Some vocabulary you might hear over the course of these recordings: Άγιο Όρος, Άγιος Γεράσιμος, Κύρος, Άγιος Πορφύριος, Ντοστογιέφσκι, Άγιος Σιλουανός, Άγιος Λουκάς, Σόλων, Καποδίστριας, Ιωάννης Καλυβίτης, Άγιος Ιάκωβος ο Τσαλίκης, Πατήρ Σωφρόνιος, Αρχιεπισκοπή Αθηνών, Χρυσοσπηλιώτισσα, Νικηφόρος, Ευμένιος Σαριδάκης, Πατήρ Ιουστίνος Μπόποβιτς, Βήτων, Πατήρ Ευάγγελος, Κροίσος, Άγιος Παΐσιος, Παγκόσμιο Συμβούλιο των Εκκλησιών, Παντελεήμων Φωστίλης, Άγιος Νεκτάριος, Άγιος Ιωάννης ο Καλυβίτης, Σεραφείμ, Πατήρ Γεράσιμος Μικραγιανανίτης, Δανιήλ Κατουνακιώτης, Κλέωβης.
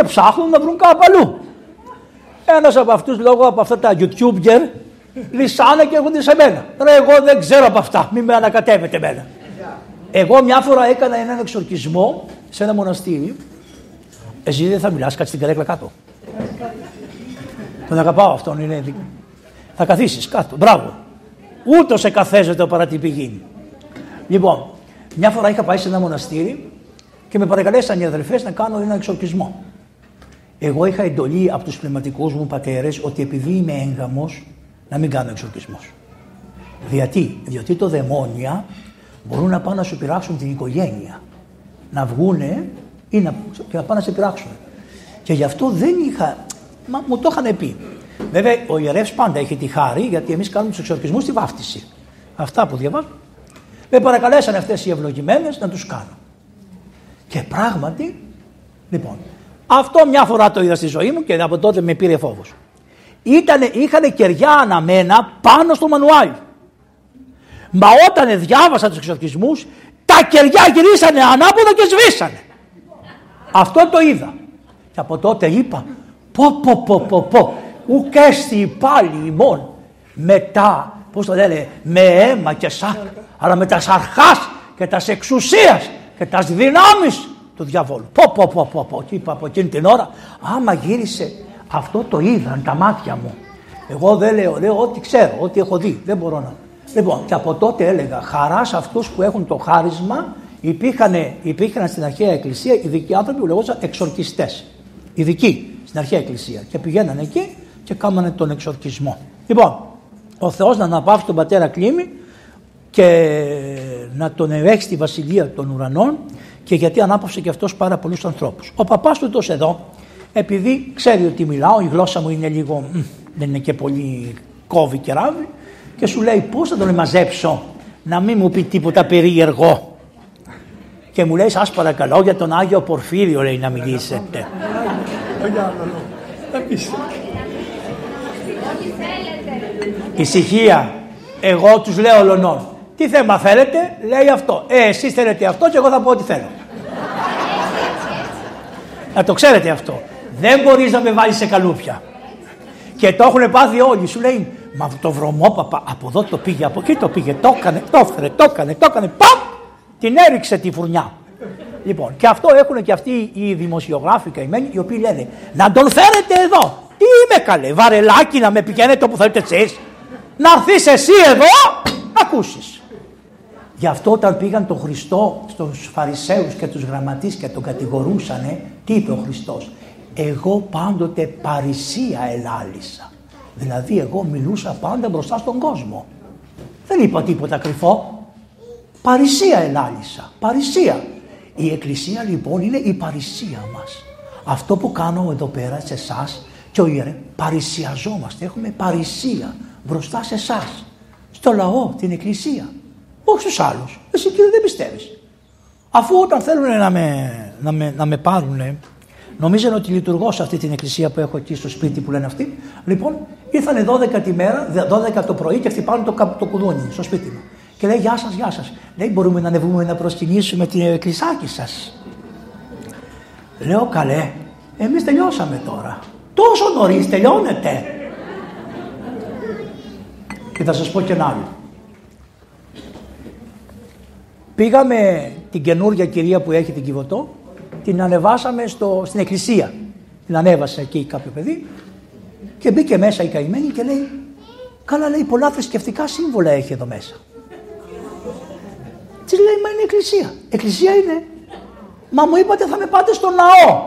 και ψάχνουν να βρουν κάπου αλλού. Ένας από αυτούς, λόγω από αυτά τα YouTuber, λυσάνε και έρχονται σε μένα. Ρε, εγώ δεν ξέρω από αυτά, μην με ανακατεύετε εμένα. Εγώ μια φορά έκανα έναν εξορκισμό σε ένα μοναστήρι. Εσύ δεν θα μιλάς, κάτσε την καρέκλα κάτω. Τον αγαπάω αυτόν, είναι. Θα καθίσεις κάτω, μπράβο. Ούτω σε καθέζεται παρά την πηγή. Λοιπόν, μια φορά είχα πάει σε ένα μοναστήρι και με παρακαλέσαν οι αδελφές να κάνω έναν εξορκισμό. Εγώ είχα εντολή από τους πνευματικούς μου πατέρες ότι επειδή είμαι έγγαμος να μην κάνω εξορκισμός. Διότι το δαιμόνια μπορούν να πάνε να σου πειράξουν την οικογένεια. Να βγούνε ή να πάνε να σε πειράξουν. Και γι' αυτό δεν είχα. Μα μου το είχαν πει. Βέβαια, ο ιερεύς πάντα έχει τη χάρη, γιατί εμείς κάνουμε τους εξορκισμούς στη βάφτιση. Αυτά που διαβάζουμε. Με παρακαλέσανε αυτές οι ευλογημένες να τους κάνω. Και πράγματι, λοιπόν, αυτό μια φορά το είδα στη ζωή μου και από τότε με πήρε φόβος. Είχανε κεριά αναμένα πάνω στο μανουάλι. Μα όταν διάβασα τους εξορκισμούς, τα κεριά γυρίσανε ανάποδα και σβήσανε. Αυτό το είδα. Και από τότε είπα, πω. Ουκέστη πάλι ημών μετά, πώς το λένε, με αίμα και σάρκα, αλλά με τα σαρχάς και τα εξουσίας και τα δυνάμεις του διαβόλου. Πω. Και είπα από εκείνη την ώρα, άμα γύρισε, αυτό το είδαν τα μάτια μου. Εγώ δεν λέω ό,τι ξέρω, ό,τι έχω δει, δεν μπορώ να. Λοιπόν, και από τότε έλεγα, χαρά σε αυτούς που έχουν το χάρισμα. Υπήρχαν στην αρχαία εκκλησία ειδικοί άνθρωποι που λεγόντουσαν εξορκιστές. Ειδικοί στην αρχαία εκκλησία. Και πηγαίναν εκεί και κάμανε τον εξορκισμό. Λοιπόν, ο Θεός να αναπαύσει τον πατέρα Κλήμη και να τον ελέγξει στη βασιλεία των ουρανών, και γιατί ανάπαυσε και αυτός πάρα πολλούς ανθρώπους. Ο παπάς του τος εδώ, επειδή ξέρει ότι μιλάω, η γλώσσα μου είναι λίγο, δεν είναι και πολύ κόβη και ράβη, και σου λέει πώς θα τον μαζέψω να μην μου πει τίποτα περίεργο. Και μου λέει, σας παρακαλώ για τον Άγιο Πορφύριο, λέει, να μιλήσετε. Ησυχία. Εγώ τους λέω ολονών. Τι θέμα θέλετε, λέει αυτό. Εσείς θέλετε αυτό και εγώ θα πω ό,τι θέλω. Να το ξέρετε αυτό. Δεν μπορείς να με βάλεις σε καλούπια. Και το έχουν πάθει όλοι. Σου λέει, μα το βρωμόπαπα από εδώ το πήγε, από εκεί το πήγε. Το έκανε. Παπ! Την έριξε τη φουρνιά. Λοιπόν, και αυτό έχουν και αυτοί οι δημοσιογράφοι καημένοι, οι οποίοι λένε, να τον φέρετε εδώ. Τι είμαι καλέ, βαρελάκι να με πηγαίνετε όπου θέλετε εσείς. Να έρθεις εσύ εδώ, να ακούσεις. Γι' αυτό όταν πήγαν τον Χριστό στους Φαρισαίους και τους γραμματείς και τον κατηγορούσανε, τι είπε ο Χριστός? Εγώ πάντοτε παρησία ελάλησα. Δηλαδή εγώ μιλούσα πάντα μπροστά στον κόσμο. Δεν είπα τίποτα κρυφό. Παρησία ελάλησα, παρησία. Η Εκκλησία λοιπόν είναι η παρησία μας. Αυτό που κάνω εδώ πέρα σε εσάς και ο ιερεύς, παρησιαζόμαστε, έχουμε παρησία μπροστά σε εσάς, στο λαό, την Εκκλησία. Όχι στους άλλους, εσύ κύριε δεν πιστεύεις. Αφού όταν θέλουν να με πάρουνε, νομίζανε ότι λειτουργώ σε αυτή την εκκλησία που έχω εκεί στο σπίτι που λένε αυτοί. Λοιπόν, ήρθανε 12 τη μέρα, 12 το πρωί και χτυπάνε το κουδούνι στο σπίτι μου. Και λέει, γεια σας, γεια σας. Λέει, μπορούμε να ανεβούμε να προσκυνήσουμε την εκκλησάκι σας? Λέω, καλέ, εμείς τελειώσαμε τώρα. Τόσο νωρίς τελειώνετε? Και θα σας πω και ένα άλλο. Πήγαμε την καινούργια κυρία που έχει την Κιβωτό, την ανεβάσαμε στην εκκλησία. Την ανέβασε εκεί κάποιο παιδί και μπήκε μέσα η καημένη και λέει, καλά, λέει, πολλά θρησκευτικά σύμβολα έχει εδώ μέσα. Της λέει, μα είναι εκκλησία. Εκκλησία είναι. Μα μου είπατε θα με πάτε στο ναό.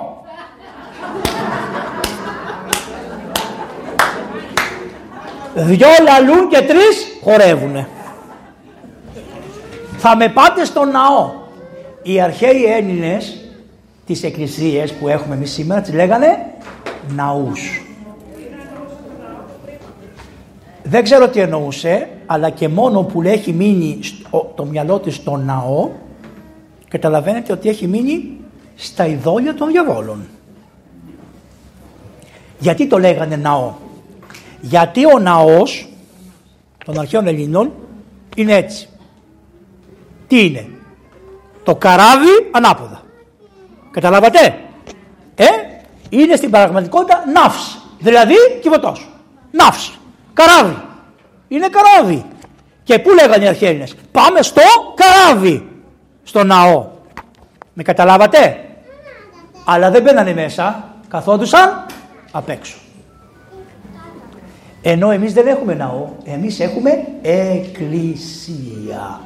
Δυο λαλούν και τρεις χορεύουνε. Θα με πάτε στο ναό. Οι αρχαίοι Έλληνες τις εκκλησίες που έχουμε εμείς σήμερα τις λέγανε ναούς. Δεν ξέρω τι εννοούσε, αλλά και μόνο που έχει μείνει το μυαλό της στο ναό, καταλαβαίνετε ότι έχει μείνει στα ειδόλια των διαβόλων. Γιατί το λέγανε ναό? Γιατί ο ναός των αρχαίων Ελλήνων είναι έτσι. Τι είναι? Το καράβι ανάποδα. Καταλάβατε? είναι στην πραγματικότητα ναύς, δηλαδή Κιβωτός. Ναύς, καράβι. Είναι καράβι. Και πού λέγανε οι αρχαίοι Έλληνες? Πάμε στο καράβι, στο ναό. Με καταλάβατε? Αλλά δεν μπαίνανε μέσα, καθόντουσαν απ' έξω. Ενώ εμείς δεν έχουμε ναό, εμείς έχουμε εκκλησία.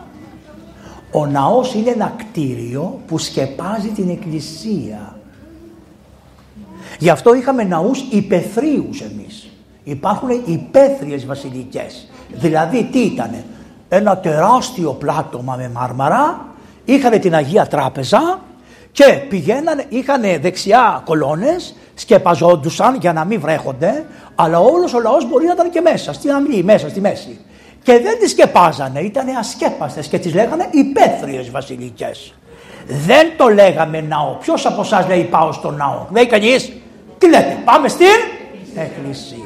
Ο ναός είναι ένα κτίριο που σκεπάζει την εκκλησία. Γι' αυτό είχαμε ναούς υπεθρίους εμείς. Υπάρχουν υπαίθριες βασιλικές. Δηλαδή τι ήτανε? Ένα τεράστιο πλάτωμα με μάρμαρα, είχανε την Αγία Τράπεζα και πηγαίνανε, είχανε δεξιά κολόνες, σκεπαζόντουσαν για να μην βρέχονται, αλλά όλος ο λαός μπορεί να ήταν και μέσα, στην αμυλή, μέσα στη μέση. Και δεν τις σκεπάζανε, ήτανε ασκέπαστες και τις λέγανε υπαίθριες βασιλικές. Δεν το λέγαμε ναό. Ποιος από εσάς λέει πάω στο ναό? Λέει κανείς? Τι λέτε? Πάμε στην εκκλησία.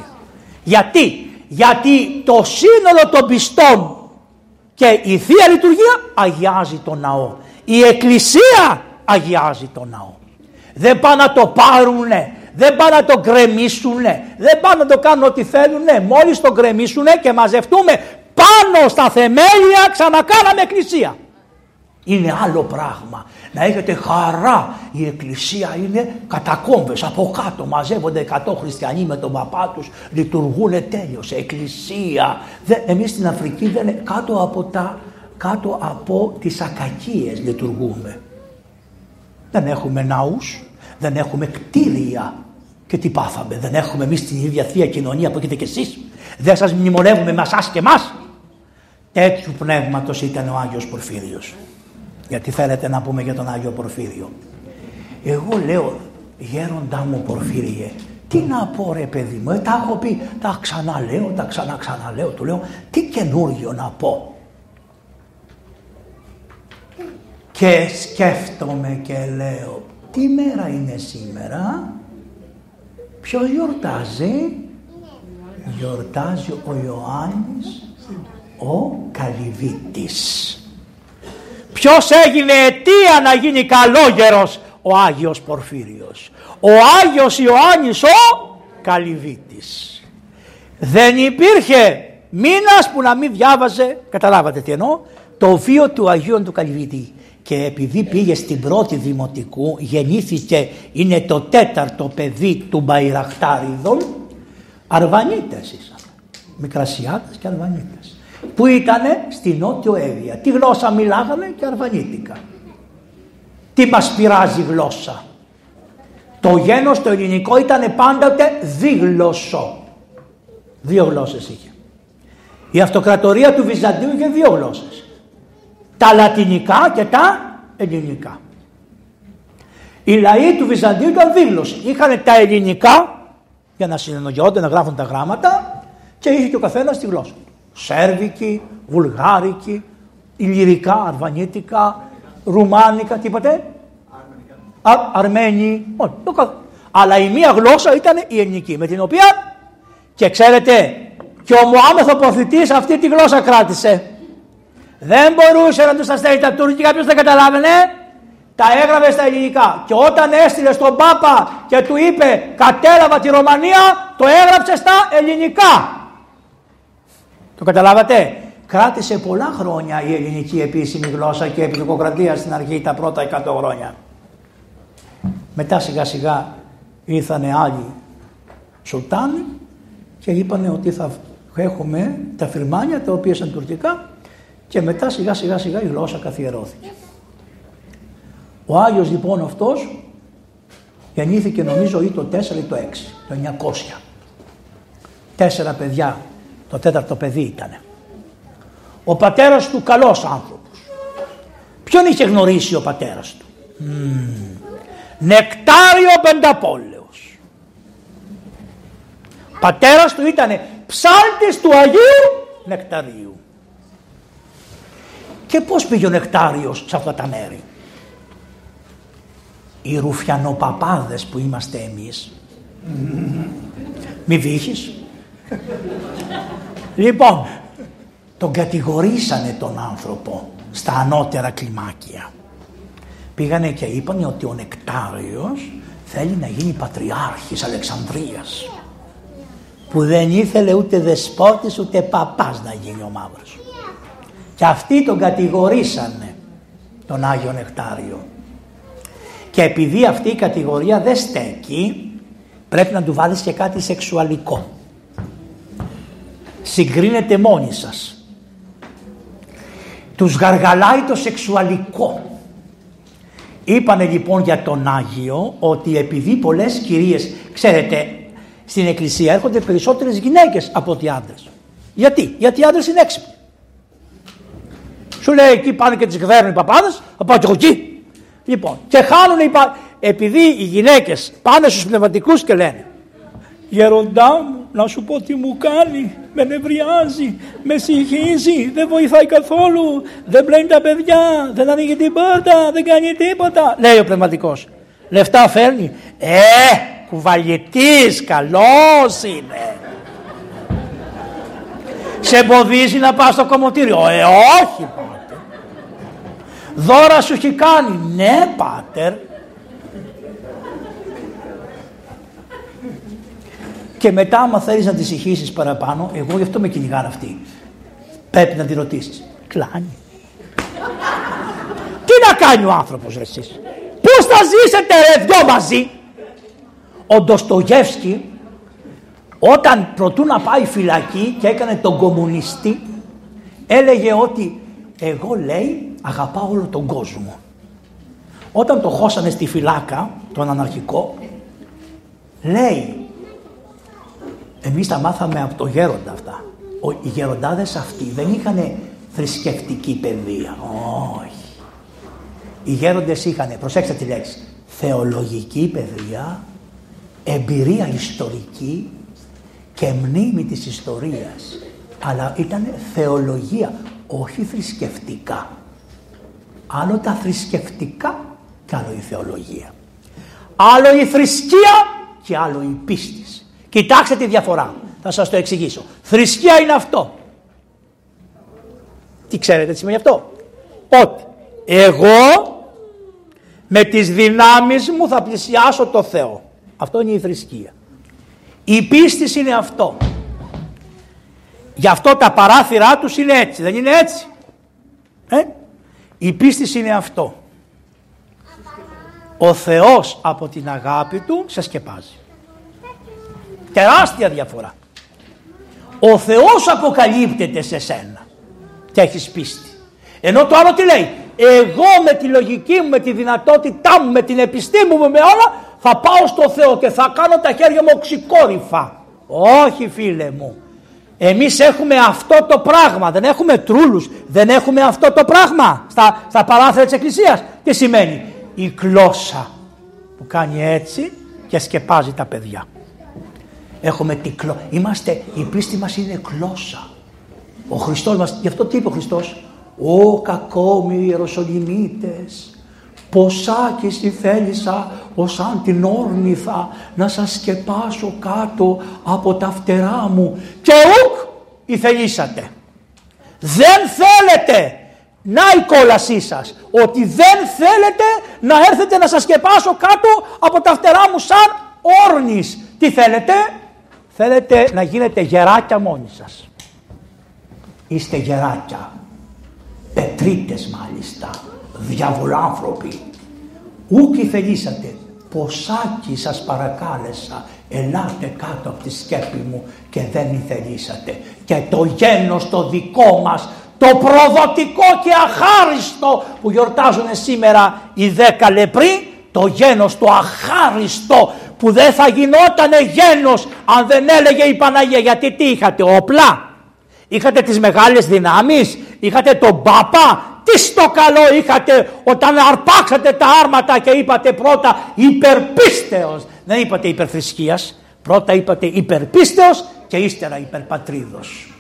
Γιατί? Γιατί το σύνολο των πιστών και η Θεία Λειτουργία αγιάζει το ναό. Η εκκλησία αγιάζει το ναό. Δεν πάνε να το πάρουνε, δεν πάνε να το γκρεμίσουνε, δεν πάνε να το κάνουν ό,τι θέλουνε. Μόλις το γκρεμίσουνε και μαζευτούμε πάνω στα θεμέλια, ξανακάναμε εκκλησία. Είναι άλλο πράγμα. Να έχετε χαρά. Η εκκλησία είναι κατακόμβες. Από κάτω μαζεύονται 100 χριστιανοί με τον παπά τους. Λειτουργούν τέλειος. Εκκλησία. Εμείς στην Αφρική δεν, κάτω από τις ακακίες λειτουργούμε. Δεν έχουμε ναούς. Δεν έχουμε κτίρια. Και τι πάθαμε? Δεν έχουμε εμείς την ίδια θεία κοινωνία που έχετε κι εσείς? Δεν σας μνημονεύουμε με εσάς και εμάς? Τέτοιου πνεύματος ήταν ο Άγιος Πορφύριος. Γιατί θέλετε να πούμε για τον Άγιο Πορφύριο? Εγώ λέω, γέροντά μου Πορφύριε, τι να πω ρε παιδί μου, τα έχω πει, τα ξαναλέω, τα ξαναλέω, του λέω, τι καινούργιο να πω. Και σκέφτομαι και λέω, τι μέρα είναι σήμερα, ποιος γιορτάζει? Γιορτάζει ο Ιωάννης ο Καλυβίτης. Ποιος έγινε αιτία να γίνει καλόγερος? Ο Άγιος Πορφύριος. Ο Άγιος Ιωάννης ο Καλυβίτης. Δεν υπήρχε μήνας που να μην διάβαζε, καταλάβατε τι εννοώ, το βίο του Αγίου του Καλυβίτη. Και επειδή πήγε στην πρώτη δημοτικού, γεννήθηκε, είναι το τέταρτο παιδί του Μπαϊραχτάριδων, Αρβανίτες ήσαν, Μικρασιάτες και Αρβανίτες. Που ήτανε στη Νότιο Εύβοια. Τι γλώσσα μιλάγανε? Και αρβανίτικα. Τι μας πειράζει γλώσσα? Το γένος το ελληνικό ήτανε πάντοτε δίγλωσσο. Δύο γλώσσες είχε. Η αυτοκρατορία του Βυζαντίου είχε δύο γλώσσες. Τα λατινικά και τα ελληνικά. Οι λαοί του Βυζαντίου ήταν δίγλωσσοι. Είχανε τα ελληνικά για να συνεννοιόνται, να γράφουν τα γράμματα, και είχε και ο καθένας τη γλώσσα. Σέρβικη, βουλγάρικη, ιλυρικά, αρβανίτικα, ρουμάνικα, τι είπατε? Αρμένοι. Αλλά η μία γλώσσα ήταν η ελληνική, με την οποία, και ξέρετε, και ο Μωάμεθ ο προφητής αυτή τη γλώσσα κράτησε. Δεν μπορούσε να τους τα στέλνει τα τουρκικά, κάποιος δεν καταλάβαινε, τα έγραφε στα ελληνικά. Και όταν έστειλε στον Πάπα και του είπε κατέλαβα τη Ρωμανία, το έγραψε στα ελληνικά. Το καταλάβατε? Κράτησε πολλά χρόνια η ελληνική επίσημη γλώσσα και η επιτοκοκρατία στην αρχή, τα πρώτα 100 χρόνια. Μετά σιγά σιγά ήρθανε άλλοι σουλτάνοι και είπανε ότι θα έχουμε τα φιρμάνια τα οποία ήταν τουρκικά, και μετά σιγά σιγά η γλώσσα καθιερώθηκε. Ο Άγιος λοιπόν αυτός γεννήθηκε νομίζω ή το 4 ή το 6, το 900. 4 παιδιά. Το τέταρτο παιδί ήτανε. Ο πατέρας του καλός άνθρωπος. Ποιον είχε γνωρίσει ο πατέρας του? Νεκτάριο Πενταπόλεως. Πατέρας του ήτανε ψάλτης του Αγίου Νεκταρίου. Και πώς πήγε ο Νεκτάριος σε αυτά τα μέρη? Οι ρουφιανοπαπάδες που είμαστε εμείς. Μη βήχεις. Λοιπόν, τον κατηγορήσανε τον άνθρωπο στα ανώτερα κλιμάκια. Πήγανε και είπανε ότι ο Νεκτάριος θέλει να γίνει πατριάρχης Αλεξανδρίας, που δεν ήθελε ούτε δεσπότης ούτε παπάς να γίνει ο Μαύρος. Και αυτοί τον κατηγορήσανε, τον Άγιο Νεκτάριο. Και επειδή αυτή η κατηγορία δεν στέκει, πρέπει να του βάλεις και κάτι σεξουαλικό. Συγκρίνετε μόνοι σας. Τους γαργαλάει το σεξουαλικό. Είπανε λοιπόν για τον Άγιο ότι επειδή πολλές κυρίες, ξέρετε, στην εκκλησία έρχονται περισσότερες γυναίκες από ότι άντρες. Γιατί? Γιατί οι άντρες είναι έξυπνοι. Σου λέει εκεί πάνε και τις γδέρνουν οι παπάδες, θα πάω και εγώ εκεί. Λοιπόν, και χάνουν οι παπάδες. Επειδή οι γυναίκες πάνε στους πνευματικούς και λένε «Γεροντά μου, να σου πω τι μου κάνει, με νευριάζει, με συγχύζει, δεν βοηθάει καθόλου, δεν πλένει τα παιδιά, δεν ανοίγει την πόρτα, δεν κάνει τίποτα». Λέει ο πνευματικός. Λεφτά φέρνει. Κουβαλιτής, καλός είναι. Σε εμποδίζει να πας στο κομμωτήριο. Όχι, πάτερ. Δώρα σου έχει κάνει. Ναι, πάτερ. Και μετά, άμα θέλεις να τη συγχύσεις παραπάνω, εγώ γι' αυτό με κυνηγάνε αυτοί. Πρέπει να τη ρωτήσεις. Κλάνει. Τι να κάνει ο άνθρωπος, ρε εσείς. Πώς θα ζήσετε, ρε, δυο μαζί. Ο Ντοστογιέφσκι, όταν προτού να πάει φυλακή και έκανε τον κομμουνιστή, έλεγε ότι εγώ, λέει, αγαπάω όλο τον κόσμο. Όταν το χώσανε στη φυλάκα, τον αναρχικό, λέει, εμείς τα μάθαμε από το γέροντα αυτά. Οι γεροντάδες αυτοί δεν είχαν θρησκευτική παιδεία. Όχι. Οι γέροντες είχαν, προσέξτε τη λέξη, θεολογική παιδεία, εμπειρία ιστορική και μνήμη της ιστορίας. Αλλά ήταν θεολογία, όχι θρησκευτικά. Άλλο τα θρησκευτικά και άλλο η θεολογία. Άλλο η θρησκεία και άλλο η πίστης. Κοιτάξτε τη διαφορά. Θα σας το εξηγήσω. Θρησκεία είναι αυτό. Τι ξέρετε τι σημαίνει αυτό? Ότι εγώ με τις δυνάμεις μου θα πλησιάσω το Θεό. Αυτό είναι η θρησκεία. Η πίστη είναι αυτό. Γι' αυτό τα παράθυρά τους είναι έτσι. Δεν είναι έτσι. Η πίστη είναι αυτό. Ο Θεός από την αγάπη του σε σκεπάζει. Τεράστια διαφορά. Ο Θεός αποκαλύπτεται σε σένα και έχεις πίστη. Ενώ το άλλο τι λέει? Εγώ με τη λογική μου, με τη δυνατότητά μου, με την επιστήμη μου, με όλα θα πάω στο Θεό και θα κάνω τα χέρια μου οξυκόρυφα. Όχι, φίλε μου. Εμείς έχουμε αυτό το πράγμα. Δεν έχουμε τρούλους. Δεν έχουμε αυτό το πράγμα στα παράθυρα της εκκλησίας. Τι σημαίνει? Η κλώσσα που κάνει έτσι και σκεπάζει τα παιδιά. Έχουμε την κλώσσα. Η πίστη μας είναι κλώσσα. Ο Χριστός μας, γι' αυτό τι είπε ο Χριστός? «Ω κακόμοιοι Ιεροσολυμίτες, ποσάκης η θέλησα, ως αν την όρνηθα, να σας σκεπάσω κάτω από τα φτερά μου. Και ουκ, η θελήσατε». Δεν θέλετε, να η κόλασή σας, ότι δεν θέλετε να έρθετε να σας σκεπάσω κάτω από τα φτερά μου σαν όρνης. Τι θέλετε? Θέλετε να γίνετε γεράκια μόνοι σας. Είστε γεράκια. Πετρίτες μάλιστα. Διαβολάνθρωποι. Ούκοι θελήσατε. Ποσάκι σας παρακάλεσα. Ελάτε κάτω από τη σκέπη μου και δεν ηθελήσατε. Και το γένος το δικό μας, το προδοτικό και αχάριστο που γιορτάζουν σήμερα οι 10 λεπροί, το γένος το αχάριστο που δεν θα γινότανε γένος αν δεν έλεγε η Παναγία. Γιατί τι είχατε? Όπλα. Είχατε τις μεγάλες δυνάμεις. Είχατε τον Πάπα. Τι στο καλό είχατε όταν αρπάξατε τα άρματα και είπατε πρώτα υπερπίστεως? Δεν είπατε υπερθρησκείας. Πρώτα είπατε υπερπίστεως και ύστερα υπερπατρίδος.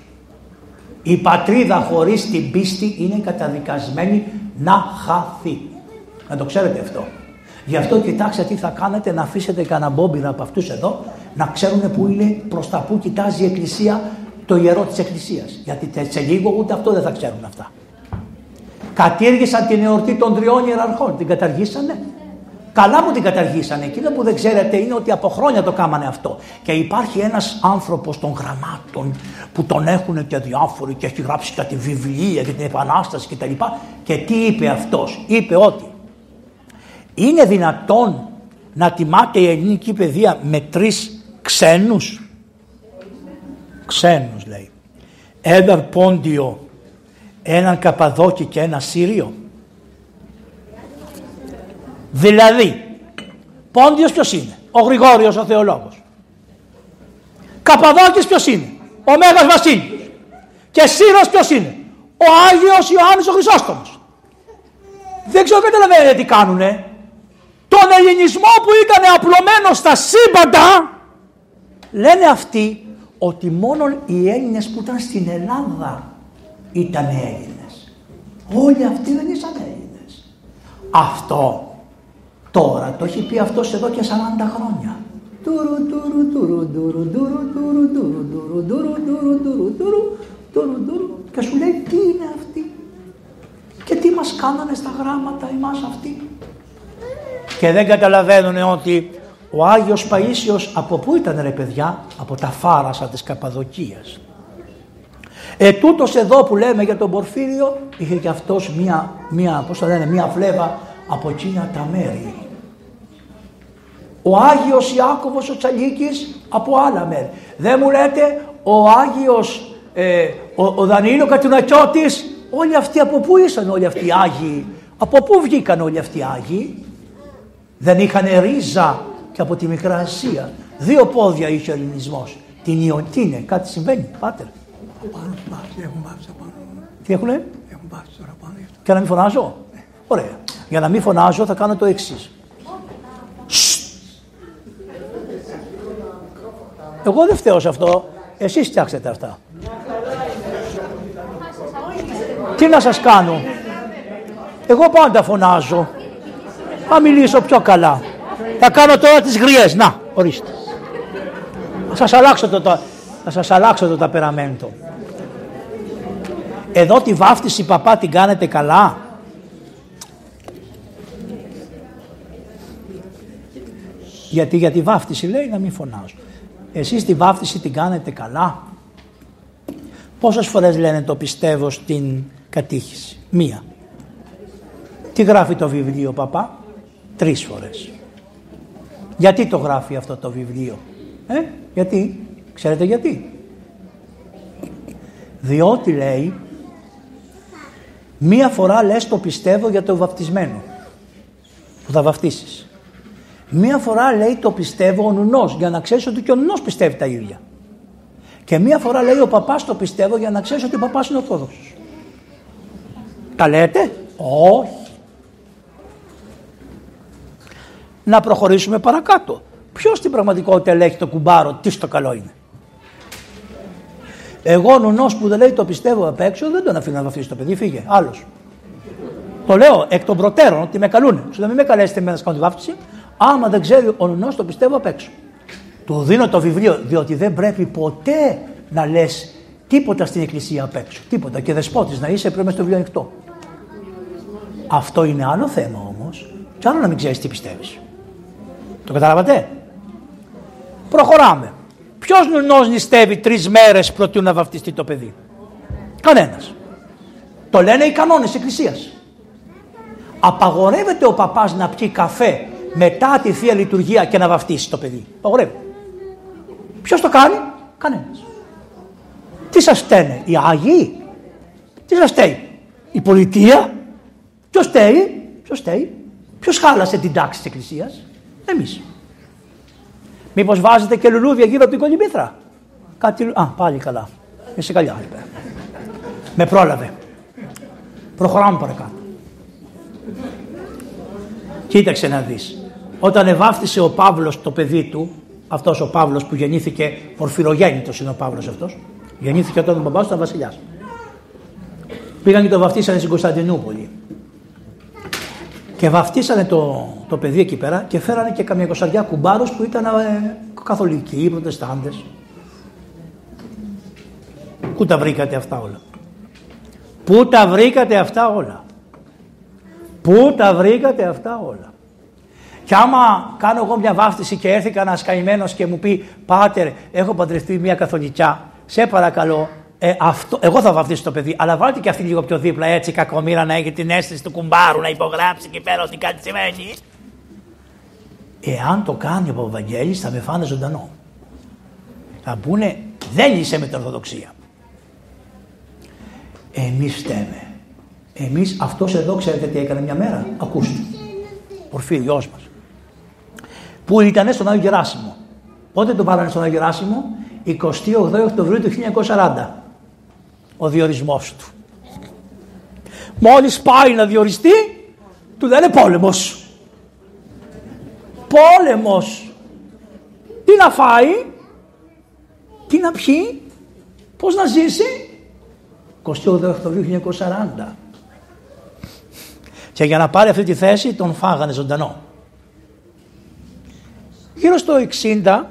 Η πατρίδα χωρίς την πίστη είναι καταδικασμένη να χαθεί. Να το ξέρετε αυτό. Γι' αυτό κοιτάξτε τι θα κάνετε, να αφήσετε κανένα μπόμπινα από αυτούς εδώ να ξέρουν πού είναι, προς τα πού κοιτάζει η Εκκλησία, το ιερό της Εκκλησίας. Γιατί σε λίγο ούτε αυτό δεν θα ξέρουν αυτά. Κατήργησαν την εορτή των τριών ιεραρχών, την καταργήσανε. Καλά μου την καταργήσανε. Εκείνο που δεν ξέρετε είναι ότι από χρόνια το κάμανε αυτό. Και υπάρχει ένας άνθρωπος των γραμμάτων που τον έχουν και διάφοροι και έχει γράψει κάτι βιβλία για την Επανάσταση κτλ. Και τι είπε αυτός? Είπε ότι είναι δυνατόν να τιμάται η ελληνική παιδεία με 3 ξένους. Ξένους λέει. Έναν Πόντιο, έναν Καπαδόκη και ένα Σύριο. Δηλαδή, Πόντιος ποιος είναι? Ο Γρηγόριος ο Θεολόγος. Καπαδόκης ποιος είναι? Ο Μέγας Βασίλειος. Και Σύρος ποιος είναι? Ο Άγιος Ιωάννης ο Χρυσόστομος. Δεν ξέρω, καταλαβαίνετε τι κάνουνε. Τον ελληνισμό που ήταν απλωμένο στα σύμπαντα, λένε αυτοί ότι μόνο οι Έλληνες που ήταν στην Ελλάδα ήταν Έλληνες. Όλοι αυτοί δεν ήσαν Έλληνες. Αυτό τώρα το έχει πει αυτός εδώ και 40 χρόνια. Και σου λέει τι είναι αυτή και τι μας κάνανε στα γράμματα εμάς αυτοί. Και δεν καταλαβαίνουν ότι ο Άγιος Παΐσιος από πού ήταν ρε παιδιά? Από τα Φάρασα της Καπαδοκίας. Τούτος εδώ που λέμε για τον Πορφύριο είχε και αυτός μία φλέβα από εκείνα τα μέρη. Ο Άγιος Ιάκωβος ο Τσαλίκης από άλλα μέρη. Δεν μου λέτε ο Άγιος ο Δανιήλ ο Κατουνακιώτης, όλοι αυτοί από πού ήσαν? Όλοι αυτοί οι Άγιοι από πού βγήκαν? Όλοι αυτοί οι Άγιοι δεν είχαν ρίζα και από τη Μικρά Ασία? 2 πόδια είχε ο ελληνισμός. Την Ιωτίνε, κάτι συμβαίνει, πάτερ? Τι έχουνε? Και να μην φωνάζω. Ωραία. Για να μην φωνάζω θα κάνω το εξής. Εγώ δεν φταίω σε αυτό. Εσείς φτιάξετε αυτά. Τι να σας κάνω? Εγώ πάντα φωνάζω. Θα μιλήσω πιο καλά. Θα κάνω τώρα τις γριές. Να, ορίστε. Θα σας αλλάξω το ταπεραμέντο. Εδώ τη βάφτιση παπά την κάνετε καλά? Γιατί για τη βάφτιση λέει να μην φωνάζω. Εσείς τη βάφτιση την κάνετε καλά? Πόσες φορές λένε το πιστεύω στην κατήχηση? 1. Τι γράφει το βιβλίο παπά? 3 φορές. Γιατί το γράφει αυτό το βιβλίο? Γιατί? Ξέρετε γιατί? Διότι λέει 1 φορά λες το πιστεύω για το βαπτισμένο που θα βαπτίσεις. 1 φορά λέει το πιστεύω ο νουνός, για να ξέρεις ότι και ο νουνός πιστεύει τα ίδια. Και 1 φορά λέει ο παπάς το πιστεύω, για να ξέρεις ότι ο παπάς είναι ορθόδοξος. Τα λέτε? Όχι. Να προχωρήσουμε παρακάτω. Ποιος στην πραγματικότητα ελέγχει το κουμπάρο, τι στο καλό είναι? Εγώ νουνός που δεν λέει το πιστεύω απ' έξω δεν τον αφήνω να βαφτίσει το παιδί, φύγε, άλλος. Το λέω εκ των προτέρων ότι με καλούνε. Σου να μην με καλέσετε εμένα να κάνω τη βάφτιση. Άμα δεν ξέρει ο νουνός το πιστεύω απ' έξω. Του δίνω το βιβλίο, διότι δεν πρέπει ποτέ να λες τίποτα στην εκκλησία απ' έξω. Τίποτα. Και δεσπότης να είσαι πρέπει να στο βιβλίο ανοιχτό. Αυτό είναι άλλο θέμα όμως. Κι άλλο να μην ξέρεις τι πιστεύεις. Το καταλάβατε? Προχωράμε. Ποιος νουνός νηστεύει 3 μέρες προτού να βαφτιστεί το παιδί? Κανένας. Το λένε οι κανόνες εκκλησίας. Απαγορεύεται ο παπάς να πιει καφέ μετά τη Θεία Λειτουργία και να βαφτίσει το παιδί. Παγορεύει. Ποιος το κάνει? Κανένας. Τι σας φταίνε? Οι Άγιοι? Τι σας φταίει? Η πολιτεία? Ποιος φταίει? Ποιος φταίει? Ποιος χάλασε την τάξη της εκκλησίας? Εμείς. Μήπως βάζετε και λουλούδια γύρω από την κολυμπήθρα? Κάτι... Α, πάλι καλά. Είσαι καλιά. Με πρόλαβε. Προχωράμε παρακάτω. Κοίταξε να δεις. Όταν εβάφτισε ο Παύλος το παιδί του, αυτός ο Παύλος που γεννήθηκε, Πορφυρογέννητος είναι ο Παύλος αυτός, γεννήθηκε όταν ο μπαμπάς ήταν βασιλιάς. Πήγαν και το βαφτίσανε στην Κωνσταντινούπολη. Και βαφτίσανε το παιδί εκεί πέρα και φέρανε και καμιά 20 κουμπάρους που ήταν καθολικοί, προτεστάντες. Πού τα βρήκατε αυτά όλα? Πού τα βρήκατε αυτά όλα? Και άμα κάνω εγώ μια βάφτιση και έρθει κανένας καημένος και μου πει «Πάτερ, έχω παντρευτεί μια καθολικιά, σε παρακαλώ». Εγώ θα βαφτίσω το παιδί, αλλά βάλτε και αυτή λίγο πιο δίπλα, έτσι κακομοίρα να έχει την αίσθηση του κουμπάρου, να υπογράψει και πέρα ότι κάτι σημαίνει. Εάν το κάνει ο Παπαβαγγέλης, θα με φάνε ζωντανό. Θα πούνε, δεν είσαι με την Ορθοδοξία. Εμείς φταίμε. Εμείς, αυτός εδώ ξέρετε τι έκανε μια μέρα. Ακούστε. Πορφύριος μας. Που ήταν στον Άγιο Γεράσιμο. Πότε τον βάλανε στον Άγιο Γεράσιμο? 28 Οκτωβρίου του 1940. Ο διορισμός του. Μόλις πάει να διοριστεί, του λένε πόλεμος. Πόλεμος. Τι να φάει, τι να πιει, πώς να ζήσει. 28 Οκτωβρίου 1940. Και για να πάρει αυτή τη θέση τον φάγανε ζωντανό. Γύρω στο 60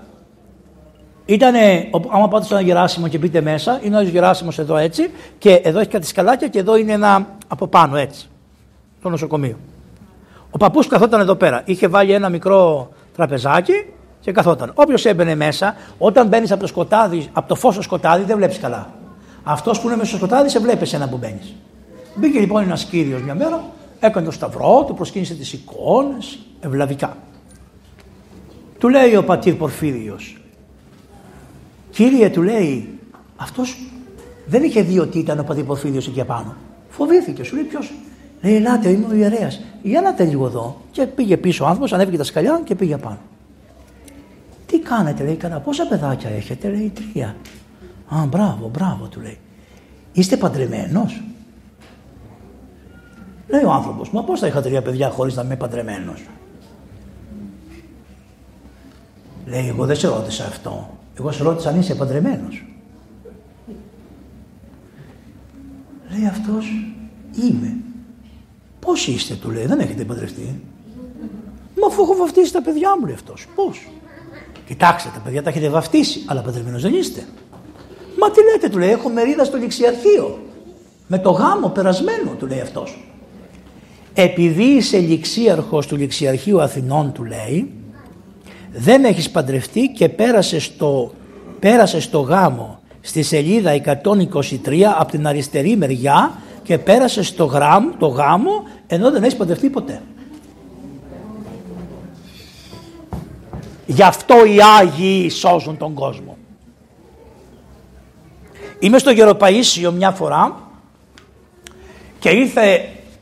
ήτανε, άμα πάτε στον Γεράσιμο και μπείτε μέσα, είναι ο Γεράσιμος εδώ έτσι και εδώ έχει κάτι σκαλάκια και εδώ είναι ένα από πάνω έτσι, το νοσοκομείο. Ο παππούς καθόταν εδώ πέρα, είχε βάλει ένα μικρό τραπεζάκι και καθόταν. Όποιος έμπαινε μέσα, όταν μπαίνεις από το σκοτάδι, από το φως στο σκοτάδι δεν βλέπεις καλά. Αυτός που είναι μέσα στο σκοτάδι σε βλέπει εσένα που μπαίνεις. Μπήκε λοιπόν ένας κύριος μια μέρα, έκανε το σταυρό, του προσκύνησε τις εικόνες, ευλαβικά. Του λέει ο πατήρ Πορφύριος, «Κύριε», του λέει, αυτός δεν είχε δει ότι ήταν ο πατήρ Πορφύριος εκεί απάνω. Φοβήθηκε, σου λέει ποιος. Λέει, «Ελάτε, είμαι ο ιερέας. Για να λίγο εδώ». Και πήγε πίσω ο άνθρωπος, ανέβηκε τα σκαλιά και πήγε πάνω. «Τι κάνετε», λέει, «κανά, πόσα παιδάκια έχετε», λέει, «3». «Α, μπράβο, μπράβο», του λέει. «Είστε παντρεμένος?» Λέει ο άνθρωπος, «Μα πώς θα είχα 3 παιδιά χωρίς να είμαι παντρεμένος?» Λέει, «Εγώ δεν σε ρώτησα αυτό. Εγώ σε ρώτησα αν είσαι παντρεμένος». Λέει αυτός, «Είμαι». «Πώς είστε», του λέει, «δεν έχετε παντρευτεί». «Μα αφού έχω βαφτίσει τα παιδιά μου», λέει αυτός, «πώς». «Κοιτάξτε, τα παιδιά τα έχετε βαφτίσει, αλλά παντρεμένος δεν είστε». «Μα τι λέτε», του λέει, «έχω μερίδα στο ληξιαρχείο. Με το γάμο περασμένο», του λέει αυτός. «Επειδή είσαι ληξίαρχος του Ληξιαρχείου Αθηνών», του λέει, «δεν έχεις παντρευτεί και πέρασες το γάμο στη σελίδα 123 από την αριστερή μεριά και πέρασες το γάμο ενώ δεν έχεις παντρευτεί ποτέ». Γι' αυτό οι Άγιοι σώζουν τον κόσμο. Είμαι στο Γεροπαΐσιο μια φορά και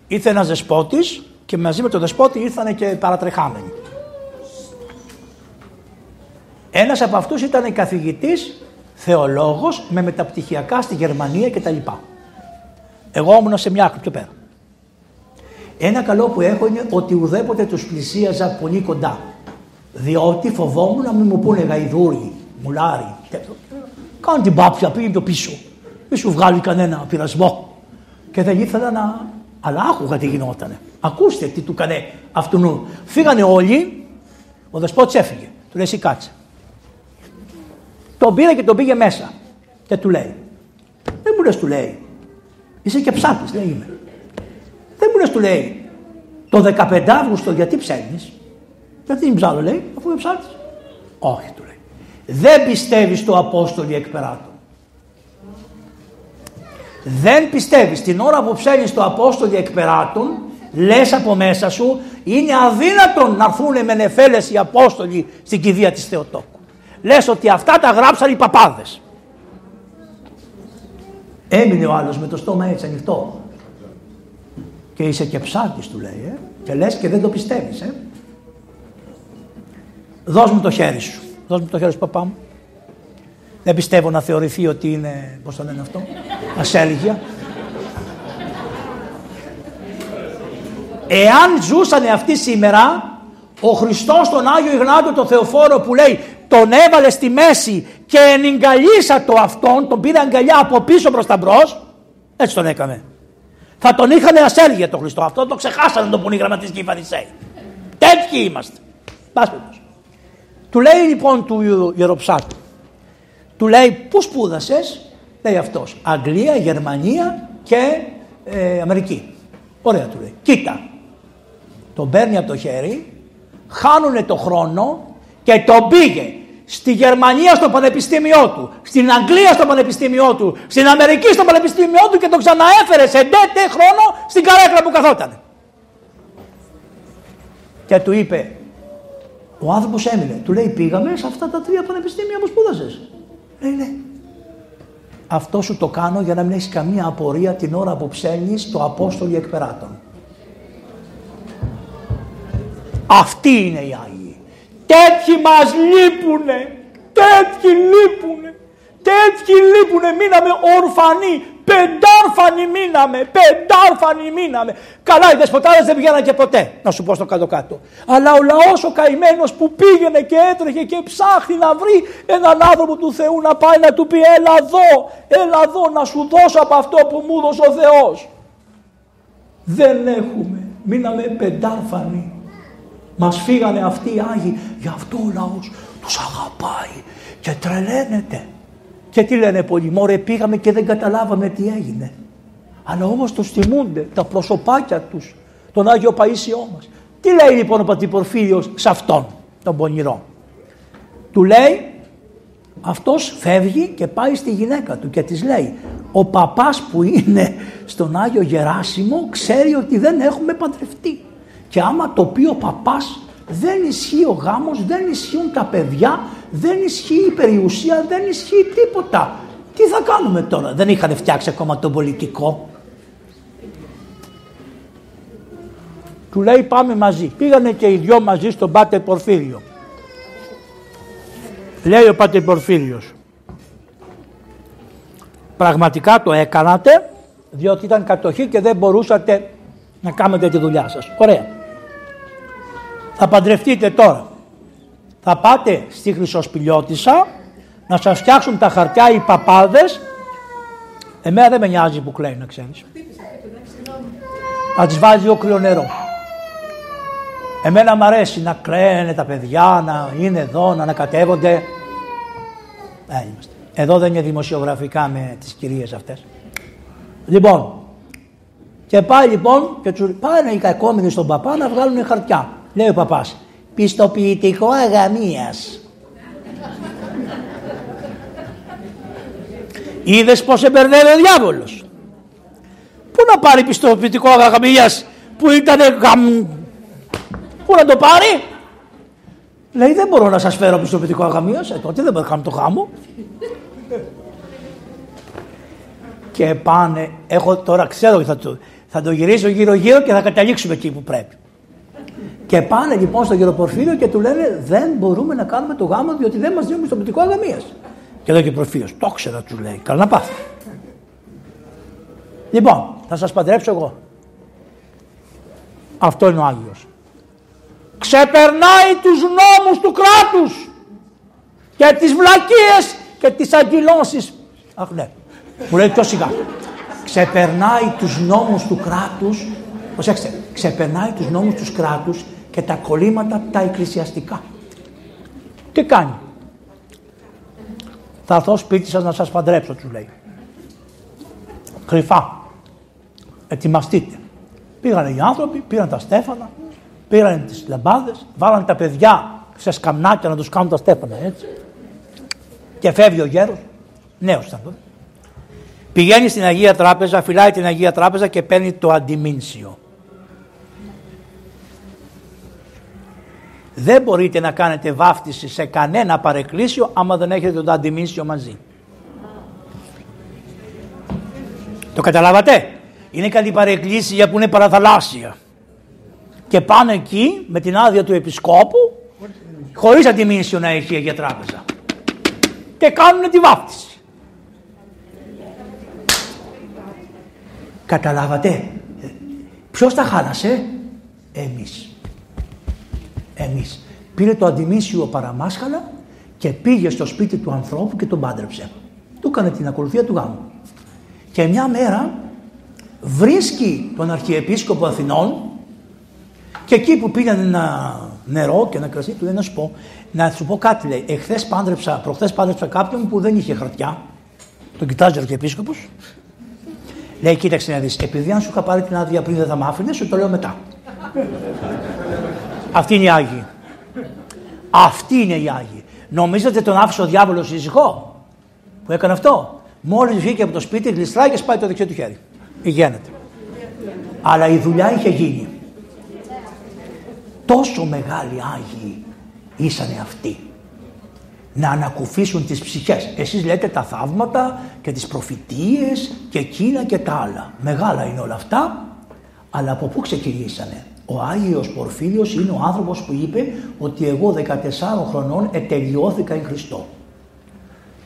ήρθε ένας δεσπότης και μαζί με τον δεσπότη ήρθανε και παρατρεχάμενοι. Ένας από αυτούς ήταν καθηγητής, θεολόγος, με μεταπτυχιακά στη Γερμανία κτλ. Εγώ ήμουν σε μια άκρη πιο πέρα. Ένα καλό που έχω είναι ότι ουδέποτε τους πλησίαζα πολύ κοντά. Διότι φοβόμουν να μην μου πούνε γαϊδούρι, μουλάρι, τέτοιο. Κάνε την πάπια, πήγαινε το πίσω. Μη σου βγάλει κανένα πειρασμό. Και δεν ήθελα να... Αλλά άκουγα τι γινότανε. Ακούστε τι του κάνε αυτού νου. Φύγανε όλοι, ο δεσπότης έφυγε. Του λέει, «Εσύ κάτσε». Τον πήρε και τον πήγε μέσα. Και του λέει, «Δεν μου λες», του λέει, «είσαι και ψάχνεις», λέει, «Είμαι». «Δεν μου λες», του λέει, «το 15 Αύγουστο γιατί ψάχνεις?» «Γιατί δεν ψάχνω», λέει, «αφού με ψάχνεις». «Όχι», του λέει, «δεν πιστεύεις στο Απόστολη εκπεράτων. Δεν πιστεύεις. Την ώρα που ψέλνεις το Απόστολη εκπεράτων, λες από μέσα σου, είναι αδύνατον να έρθουν με νεφέλες οι Απόστολοι στην κηδεία της Θεοτόκου. Λες ότι αυτά τα γράψαν οι παπάδες». Έμεινε ο άλλος με το στόμα έτσι ανοιχτό. «Και είσαι και ψάρτης», του λέει, «και λες και δεν το πιστεύεις, Δώσ' μου το χέρι σου. Δώσ' μου το χέρι σου, παπά μου. Δεν πιστεύω να θεωρηθεί ότι είναι, πώς το λένε αυτό, ασέλγεια». Εάν ζούσανε αυτοί σήμερα, ο Χριστός τον Άγιο Ιγνάτιο τον Θεοφόρο που λέει, «τον έβαλε στη μέση και ενυγκαλίσα το αυτόν», τον πήρε αγκαλιά από πίσω προς τα μπρος, έτσι τον έκαμε. Θα τον είχανε ασέλγεια τον Χριστό. Αυτό το ξεχάσανε, τον πουνή γραμματής και οι Φαρισαίοι. Τέτοιοι είμαστε. Πάσπιτος. Του λέει λοιπόν του Ιεροψάτου, του λέει, «Πού σπούδασες?» Λέει αυτός, «Αγγλία, Γερμανία και Αμερική». «Ωραία», του λέει, «κοίτα». Τον παίρνει από το χέρι, χάνουνε το χρόνο και τον πήγε στη Γερμανία στο πανεπιστήμιό του, στην Αγγλία στο πανεπιστήμιό του, στην Αμερική στο πανεπιστήμιό του και τον ξαναέφερε σε τέτοιο χρόνο στην καρέκλα που καθόταν. Και του είπε, ο άνθρωπος έμεινε. Του λέει, πήγαμε σε αυτά τα τρία πανεπιστήμια που σπούδασες. Λέει, ναι. Αυτό σου το κάνω για να μην έχεις καμία απορία την ώρα που ψέλνεις το Απόστολοι Εκπεράτων. Αυτοί είναι οι Άγιοι. Τέτοιοι μας λείπουνε. Τέτοιοι λείπουνε. Μείναμε ορφανοί. Πεντάρφανοι μείναμε. Καλά, οι δεσποτάδες δεν πηγαίναν και ποτέ, να σου πω στο κάτω-κάτω. Αλλά ο λαός ο καημένος που πήγαινε και έτρεχε και ψάχνει να βρει έναν άνθρωπο του Θεού να πάει να του πει έλα εδώ να σου δώσω από αυτό που μου δώσε ο Θεός. Δεν έχουμε, μείναμε πεντάρφανοι. Μας φύγανε αυτοί οι Άγιοι, γι' αυτό ο λαός τους αγαπάει και τρελαίνεται. Και τι λένε πολλοί, μωρέ πήγαμε και δεν καταλάβαμε τι έγινε. Αλλά όμως τους θυμούνται τα προσωπάκια τους, τον Άγιο Παΐσιό μας. Τι λέει λοιπόν ο πατήρ Πορφύριος σε αυτόν τον πονηρό. Του λέει, αυτός φεύγει και πάει στη γυναίκα του και της λέει, ο παπάς που είναι στον Άγιο Γεράσιμο ξέρει ότι δεν έχουμε παντρευτεί. Και άμα το πει ο παπάς, δεν ισχύει ο γάμος, δεν ισχύουν τα παιδιά, δεν ισχύει η περιουσία, δεν ισχύει τίποτα. Τι θα κάνουμε τώρα, δεν είχαν φτιάξει ακόμα τον πολιτικό. Του λέει πάμε μαζί. Πήγανε και οι δυο μαζί στον πάτερ Πορφύριο. Λέει ο πάτερ Πορφύριος, πραγματικά το έκανατε, διότι ήταν κατοχή και δεν μπορούσατε να κάνετε τη δουλειά σας. Ωραία. Θα παντρευτείτε τώρα. Θα πάτε στη Χρυσοσπηλιώτισσα να σας φτιάξουν τα χαρτιά οι παπάδες. Εμένα δεν με νοιάζει που κλαίει, να ξέρεις. Να τις βάζει όκριο νερό. Εμένα μου αρέσει να κλαίνε τα παιδιά, να είναι εδώ, να ανακατεύονται. Εδώ δεν είναι δημοσιογραφικά με τις κυρίες αυτές. Λοιπόν, και πάει λοιπόν και τους πάνε οι κακόμενοι στον παπά να βγάλουν χαρτιά. Λέει ο παπάς, πιστοποιητικό αγαμίας. Είδες πως εμπερδεύει ο διάβολος. Πού να πάρει πιστοποιητικό αγαμίας που ήτανε γαμ. Πού να το πάρει. Λέει δεν μπορώ να σας φέρω πιστοποιητικό αγαμίας. Τότε δεν μπορώ να κάνω το γάμο. Και πάνε, έχω τώρα ξέρω θα το γυρίσω γύρω γύρω και θα καταλήξουμε εκεί που πρέπει. Και πάνε λοιπόν στον κύριο Πορφύριο και του λένε δεν μπορούμε να κάνουμε το γάμο διότι δεν μας δίνουν πιστοποιητικό αγαμίας. Και λέει ο Πορφύριος, το ξέρω του λέει, καλά να πάθει. Λοιπόν, θα σας παντρέψω εγώ. Αυτό είναι ο Άγιος. Ξεπερνάει τους νόμους του κράτους και τις βλακίες και τις αγκυλώσεις. Αχ ναι, μου λέει πιο σιγά. Ξεπερνάει τους νόμους του κράτους. Προσέξτε, ξεπερνάει τους νόμους του κράτους και τα κολλήματα τα εκκλησιαστικά. Τι κάνει. Θα έρθω σπίτι σας να σας παντρέψω, του λέει. Κρυφά. Ετοιμαστείτε. Πήγανε οι άνθρωποι, πήραν τα στέφανα, πήραν τις λαμπάδες, βάλαν τα παιδιά σε σκαμνάκια να τους κάνουν τα στέφανα έτσι. Και φεύγει ο γέρος, νέος ήταν τότε. Πηγαίνει στην Αγία Τράπεζα, φυλάει την Αγία Τράπεζα και παίρνει το αντιμήνσιο. Δεν μπορείτε να κάνετε βάφτιση σε κανένα παρεκκλήσιο άμα δεν έχετε το αντιμήνσιο μαζί. Το καταλάβατε. Είναι καλή παρεκκλήσια που είναι παραθαλάσσια. Και πάνε εκεί με την άδεια του επισκόπου χωρίς αντιμήνσιο να έχει η Αγία Τράπεζα. Και κάνουν τη βάφτιση. Καταλάβατε. Ποιος τα χάλασε. Εμείς. Πήρε το αντιμήσιο παραμάσχαλα και πήγε στο σπίτι του ανθρώπου και τον πάντρεψε. Του έκανε την ακολουθία του γάμου. Και μια μέρα βρίσκει τον Αρχιεπίσκοπο Αθηνών και εκεί που πήραν ένα νερό και ένα κρασί του λέει να σου πω κάτι λέει. Προχθές πάντρεψα κάποιον που δεν είχε χαρτιά. Τον κοιτάζει ο Αρχιεπίσκοπος. Λέει, κοίταξε να δεις, επειδή αν σου είχα πάρει την άδεια πριν δεν θα μ' άφηνες, σου το λέω μετά. Αυτή είναι η Άγιοι. Αυτοί είναι οι Άγιοι. Νομίζετε τον άφησε ο διάβολος ησυχό που έκανε αυτό? Μόλις βγήκε από το σπίτι, γλιστράει και σπάει το δεξιό του χέρι. Υγαίνεται. Αλλά η δουλειά είχε γίνει. Τόσο μεγάλοι Άγιοι ήσανε αυτοί. Να ανακουφίσουν τις ψυχές. Εσείς λέτε τα θαύματα και τις προφητείες και εκείνα και τα άλλα. Μεγάλα είναι όλα αυτά, αλλά από πού ξεκινήσανε? Ο Άγιος Πορφύριος είναι ο άνθρωπος που είπε ότι εγώ 14 χρονών ετελειώθηκα εν Χριστώ.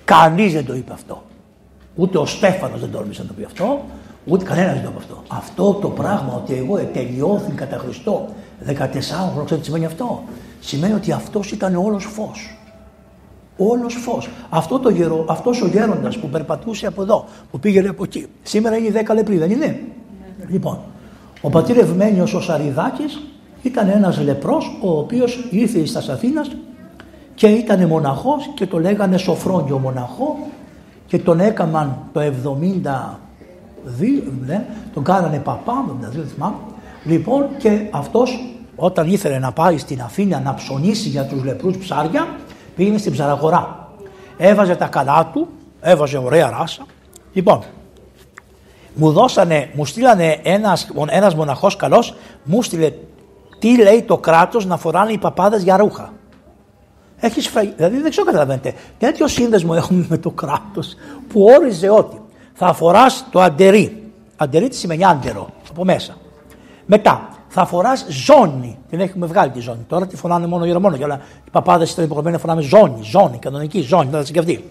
Κανείς δεν το είπε αυτό. Ούτε ο Στέφανος δεν τόλμησε να το πει αυτό, ούτε κανένας δεν το είπε αυτό. Αυτό το πράγμα ότι εγώ ετελειώθηκα κατά Χριστό 14 χρονών, ξέρετε τι σημαίνει αυτό? Σημαίνει ότι αυτός ήταν όλος φως. Όλος φως. Αυτός ο γέροντας που περπατούσε από εδώ, που πήγαινε από εκεί. Σήμερα είναι 10 λεπροί, δεν είναι? Λοιπόν, ο πατήρ Ευμένιος ο Σαριδάκης ήταν ένας λεπρός ο οποίος ήρθε εις τας Αθήνας και ήταν μοναχός και το λέγανε Σωφρόνιο μοναχό και τον έκαναν το 72, ναι, τον κάνανε παπά, 72 θυμάμαι. Λοιπόν, και αυτός όταν ήθελε να πάει στην Αθήνα να ψωνίσει για τους λεπρούς ψάρια, πήγαινε στην ψαραγορά. Έβαζε τα καλά του, έβαζε ωραία ράσα. Λοιπόν, μου στείλανε ένας μοναχός καλός, μου στείλε τι λέει το κράτος να φοράνε οι παπάδες για ρούχα. Δηλαδή δεν ξέρω, καταλαβαίνετε, τέτοιο σύνδεσμο έχουμε με το κράτος που όριζε ότι θα φοράς το αντερί. Αντερί τι σημαίνει? Άντερο, από μέσα. Μετά θα φοράς ζώνη. Την έχουμε βγάλει τη ζώνη. Τώρα τη φοράνε μόνο γερμανοί, αλλά οι παπάδες ήταν υποχρεωμένοι να φοράμε ζώνη, κανονική ζώνη, ήταν και αυτή.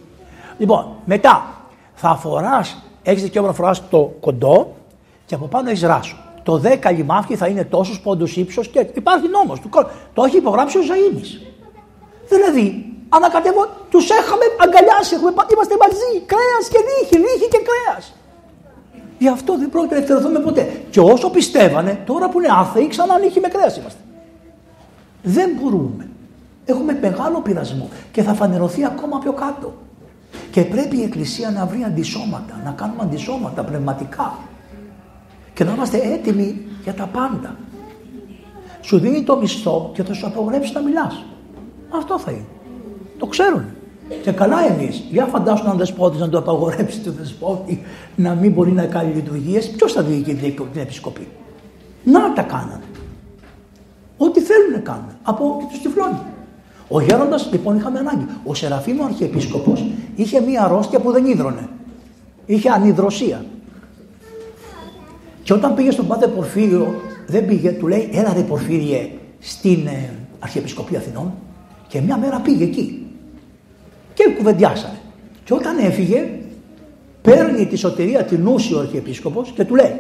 Λοιπόν, μετά θα φοράς. Έχεις δικαίωμα να φοράς το κοντό και από πάνω έχεις ράσο. Το δε καλυμάφι θα είναι τόσους πόντους ύψος και υπάρχει νόμος του κόσμου. Το έχει υπογράψει ο Ζαΐμης. Δηλαδή, ανακατεύω, τους έχαμε αγκαλιάσει, είμαστε μαζί, κρέας και λύχη και κρέας. Γι' αυτό δεν πρόκειται να ελευθερωθούμε ποτέ. Και όσο πιστεύανε, τώρα που είναι άθεοι, ξανά λύχη με κρέας είμαστε. Δεν μπορούμε. Έχουμε μεγάλο πειρασμό και θα φανερωθεί ακόμα πιο κάτω. Και πρέπει η Εκκλησία να βρει αντισώματα, να κάνουμε αντισώματα πνευματικά και να είμαστε έτοιμοι για τα πάντα. Σου δίνει το μισθό και θα σου απογορεύσει να μιλάς. Αυτό θα είναι. Το ξέρουν. Και καλά εμείς. Για φαντάσου έναν δεσπότη να το απαγορεύσει τον δεσπότη να μην μπορεί να κάνει λειτουργίες. Ποιος θα διοικεί την επισκοπή? Να τα κάνανε. Ό,τι θέλουν να κάνουν. Από και τους τυφλώνει. Ο γέροντας λοιπόν είχαμε ανάγκη. Ο Σεραφείμ ο Αρχιεπίσκοπος είχε μία αρρώστια που δεν ίδρωνε. Είχε ανιδροσία. Και όταν πήγε στον πάτερ Πορφύριο, δεν πήγε, του λέει: έλα ρε Πορφύριε στην Αρχιεπισκοπή Αθηνών. Και μια μέρα πήγε εκεί. Και κουβεντιάσανε. Και όταν έφυγε, παίρνει τη σωτηρία την ούση ο Αρχιεπίσκοπος και του λέει: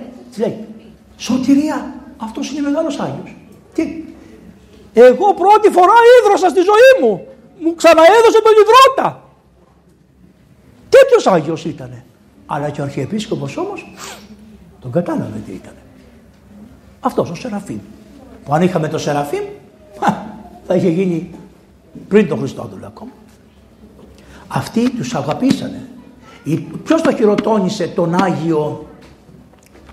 σωτηρία, αυτός είναι μεγάλος Άγιος. Τι? Εγώ πρώτη φορά ίδρωσα στη ζωή μου. Μου ξαναέδωσε τον ιδρώτα. Τέτοιος Άγιος ήτανε. Αλλά και ο Αρχιεπίσκοπος όμως τον κατάλαβε τι ήτανε. Αυτός ο Σεραφείμ. Που αν είχαμε τον Σεραφείμ θα είχε γίνει πριν τον Χριστόδουλο ακόμα. Αυτοί τους αγαπήσανε. Ποιος το χειροτώνησε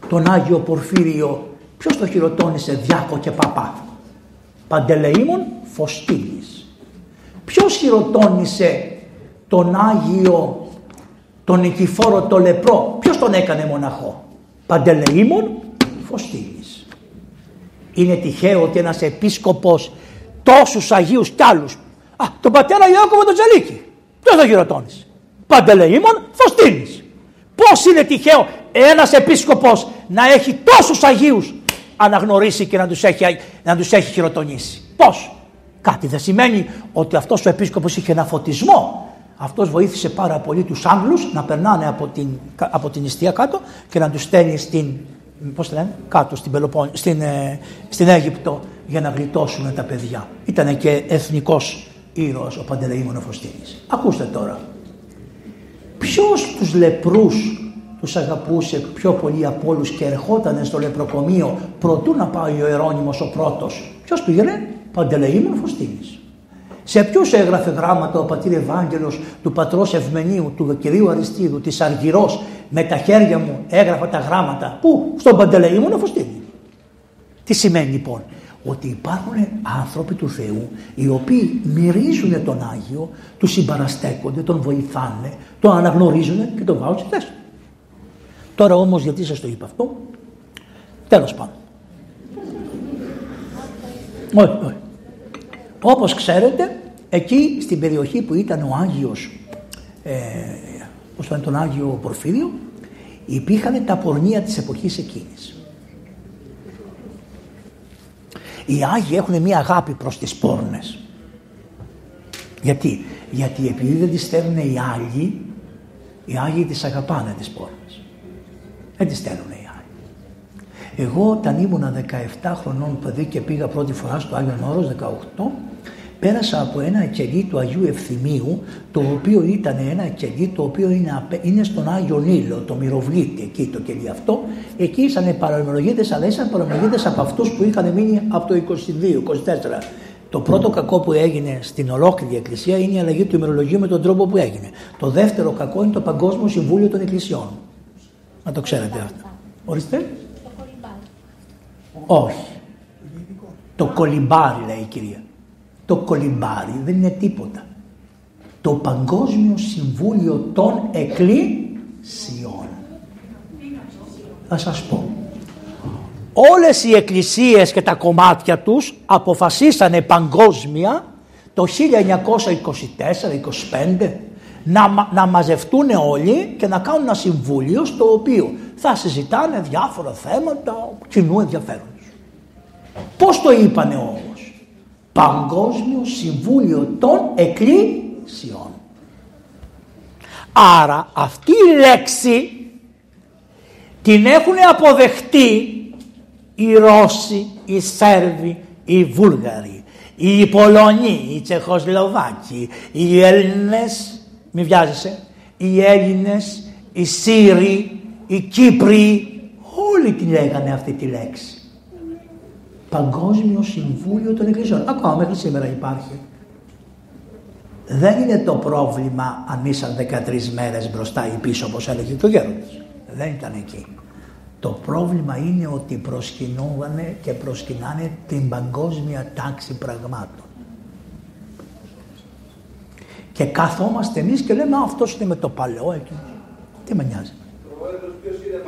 τον Άγιο Πορφύριο? Ποιος το χειροτώνησε διάκο και παπά? Παντελεήμων Φωστίλης. Ποιος χειροτώνησε τον Άγιο, τον Νικηφόρο, τον λεπρό? Ποιος τον έκανε μοναχό? Παντελεήμων Φωστίλης. Είναι τυχαίο ότι ένας επίσκοπος τόσους Αγίους κι άλλους? Α, τον πατέρα Ιάκωβο τον Τσαλίκη. Ποιος τον χειροτώνησε? Παντελεήμων Φωστίλης. Πώς είναι τυχαίο ένας επίσκοπος να έχει τόσους Αγίους αναγνωρίσει και να τους έχει χειροτονήσει? Πώς? Κάτι δεν σημαίνει ότι αυτός ο επίσκοπος είχε ένα φωτισμό? Αυτός βοήθησε πάρα πολύ τους Άγγλους να περνάνε από την Ιστία κάτω και να τους στέλνει κάτω στην Αίγυπτο για να γλιτώσουν τα παιδιά. Ήταν και εθνικός ήρωας ο Παντελεήμων ο Φωστίνης. Ακούστε τώρα. Ποιος τους λεπρούς τους αγαπούσε πιο πολύ από όλους και ερχότανε στο λεπροκομείο προτού να πάει ο Ιερώνυμος ο πρώτος? Ποιος πήγαινε? Παντελεήμων Φωστίνης. Σε ποιους έγραφε γράμματα ο πατήρ Ευάγγελος, του πατρός Ευμενίου, του κυρίου Αριστίδου, της Αργυρός? Με τα χέρια μου έγραφα τα γράμματα. Πού? Στον Παντελεήμων Φωστίνη. Τι σημαίνει λοιπόν? ότι υπάρχουν άνθρωποι του Θεού οι οποίοι μυρίζουν τον Άγιο, του συμπαραστέκονται, τον βοηθάνε, τον αναγνωρίζουν και τον βάζουν στη θέση. Τώρα όμως γιατί σας το είπα αυτό, τέλος πάντων. Όχι. Όπως ξέρετε, εκεί στην περιοχή που ήταν ο Άγιος, όπως ήταν τον Άγιο Πορφύριο, υπήρχαν τα πορνεία της εποχής εκείνης. Οι Άγιοι έχουν μία αγάπη προς τις πόρνες. Γιατί? Γιατί επειδή δεν τις θέλουν οι άλλοι, οι Άγιοι τις αγαπάνε τις πόρνες. Δεν τις θέλουν οι Άγιοι. Εγώ όταν ήμουνα 17 χρονών παιδί και πήγα πρώτη φορά στο Άγιον Όρος 18, πέρασα από ένα κελί του Αγίου Ευθυμίου, το οποίο ήταν ένα κελί το οποίο είναι στον Άγιο Νείλο, το Μυροβλήτη, εκεί το κελί αυτό. Εκεί ήσαν παραμερογίδες, αλλά ήσαν παραμερογίδες από αυτούς που είχαν μείνει από το 22-24. Το πρώτο κακό που έγινε στην ολόκληρη Εκκλησία είναι η αλλαγή του ημερολογίου με τον τρόπο που έγινε. Το δεύτερο κακό είναι το Παγκόσμιο Συμβούλιο των Εκκλησιών. Να το ξέρετε αυτό. Ορίστε. Όχι. Το κολυμπάρι, λέει η κυρία. Το κολυμπάρι δεν είναι τίποτα. Το Παγκόσμιο Συμβούλιο των Εκκλησιών. Θα σας πω. Όλες οι εκκλησίες και τα κομμάτια τους αποφασίσανε παγκόσμια το 1924-25 να μαζευτούν όλοι και να κάνουν ένα συμβούλιο στο οποίο θα συζητάνε διάφορα θέματα κοινού ενδιαφέροντος. Πώς το είπανε όμως? Παγκόσμιο Συμβούλιο των Εκκλησιών. Άρα αυτή η λέξη την έχουν αποδεχτεί οι Ρώσοι, οι Σέρβοι, οι Βούλγαροι, οι Πολωνοί, οι Τσεχοσλοβάκοι, οι Έλληνες, μη βιάζεσαι, οι Έλληνες, οι Σύριοι, οι Κύπροι, όλοι τη λέγανε αυτή τη λέξη. Παγκόσμιο Συμβούλιο των Εκκλησιών. Ακόμα μέχρι σήμερα υπάρχει. Δεν είναι το πρόβλημα αν ήσαν 13 μέρες μπροστά ή πίσω, όπως έλεγε το γέροντας. Δεν ήταν εκεί. Το πρόβλημα είναι ότι προσκυνούγανε και προσκυνάνε την παγκόσμια τάξη πραγμάτων. Και καθόμαστε εμείς και λέμε αυτός είναι με το παλαιό εκείνο. Τι με νοιάζει. Πρόεδρος, ποιος είναι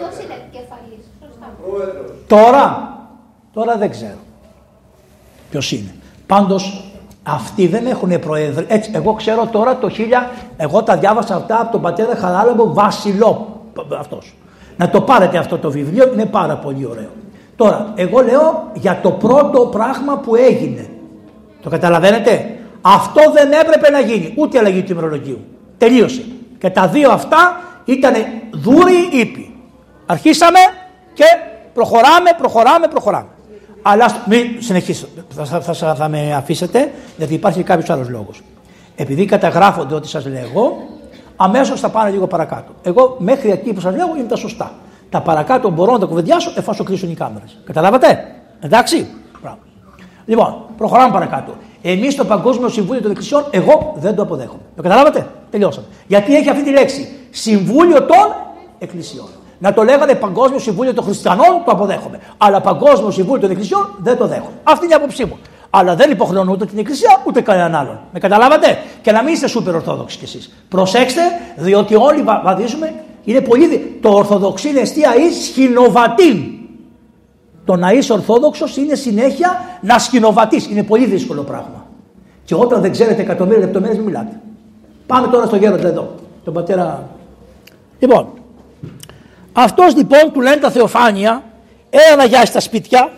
επικεφαλής? Τώρα δεν ξέρω ποιος είναι. Πάντως αυτοί δεν έχουν προεδρία. Έτσι, εγώ ξέρω τώρα το 1000, εγώ τα διάβασα αυτά από τον πατέρα Χαράλαμπο Βασιλό, αυτός. Να το πάρετε αυτό το βιβλίο, είναι πάρα πολύ ωραίο. Τώρα, εγώ λέω για το πρώτο πράγμα που έγινε. Το καταλαβαίνετε? Αυτό δεν έπρεπε να γίνει, ούτε αλλαγή του ημερολογίου. Τελείωσε. Και τα δύο αυτά ήταν δούροι ήποι. Αρχίσαμε και προχωράμε. Αλλά μην συνεχίσετε, θα με αφήσετε, γιατί υπάρχει κάποιος άλλος λόγος. Επειδή καταγράφονται ό,τι σας λέγω, αμέσως θα πάνε λίγο παρακάτω. Εγώ μέχρι εκεί που σας λέγω είναι τα σωστά. Τα παρακάτω μπορώ να τα κουβεντιάσω εφόσον κλείσουν οι κάμερες. Καταλάβατε? Εντάξει. Μπράβο. Λοιπόν, προχωράμε παρακάτω. Εμείς στο Παγκόσμιο Συμβούλιο των Εκκλησιών, εγώ δεν το αποδέχομαι. Το καταλάβατε? Τελειώσαμε. Γιατί έχει αυτή τη λέξη. Συμβούλιο των Εκκλησιών. Να το λέγανε Παγκόσμιο Συμβούλιο των Χριστιανών, το αποδέχομαι. Αλλά Παγκόσμιο Συμβούλιο των Εκκλησιών δεν το δέχομαι. Αυτή είναι η άποψή μου. Αλλά δεν υποχρεώνω ούτε την Εκκλησία ούτε κανέναν άλλον. Με καταλάβατε? Και να μην είστε σούπερ Ορθόδοξοι κι εσείς. Προσέξτε, διότι όλοι βαδίζουμε. Είναι πολύ. Το Ορθοδοξή είναι αιστεία εις σχηνοβατήν. Το να είσαι Ορθόδοξος είναι συνέχεια να σχηνοβατείς. Είναι πολύ δύσκολο πράγμα. Και όταν δεν ξέρετε εκατομμύρια λεπτομέρειες, μην μιλάτε. Πάμε τώρα στο γέροντα εδώ, τον πατέρα. Λοιπόν. Αυτός λοιπόν του λένε τα Θεοφάνεια, έλα να αγιάσει τα σπίτια,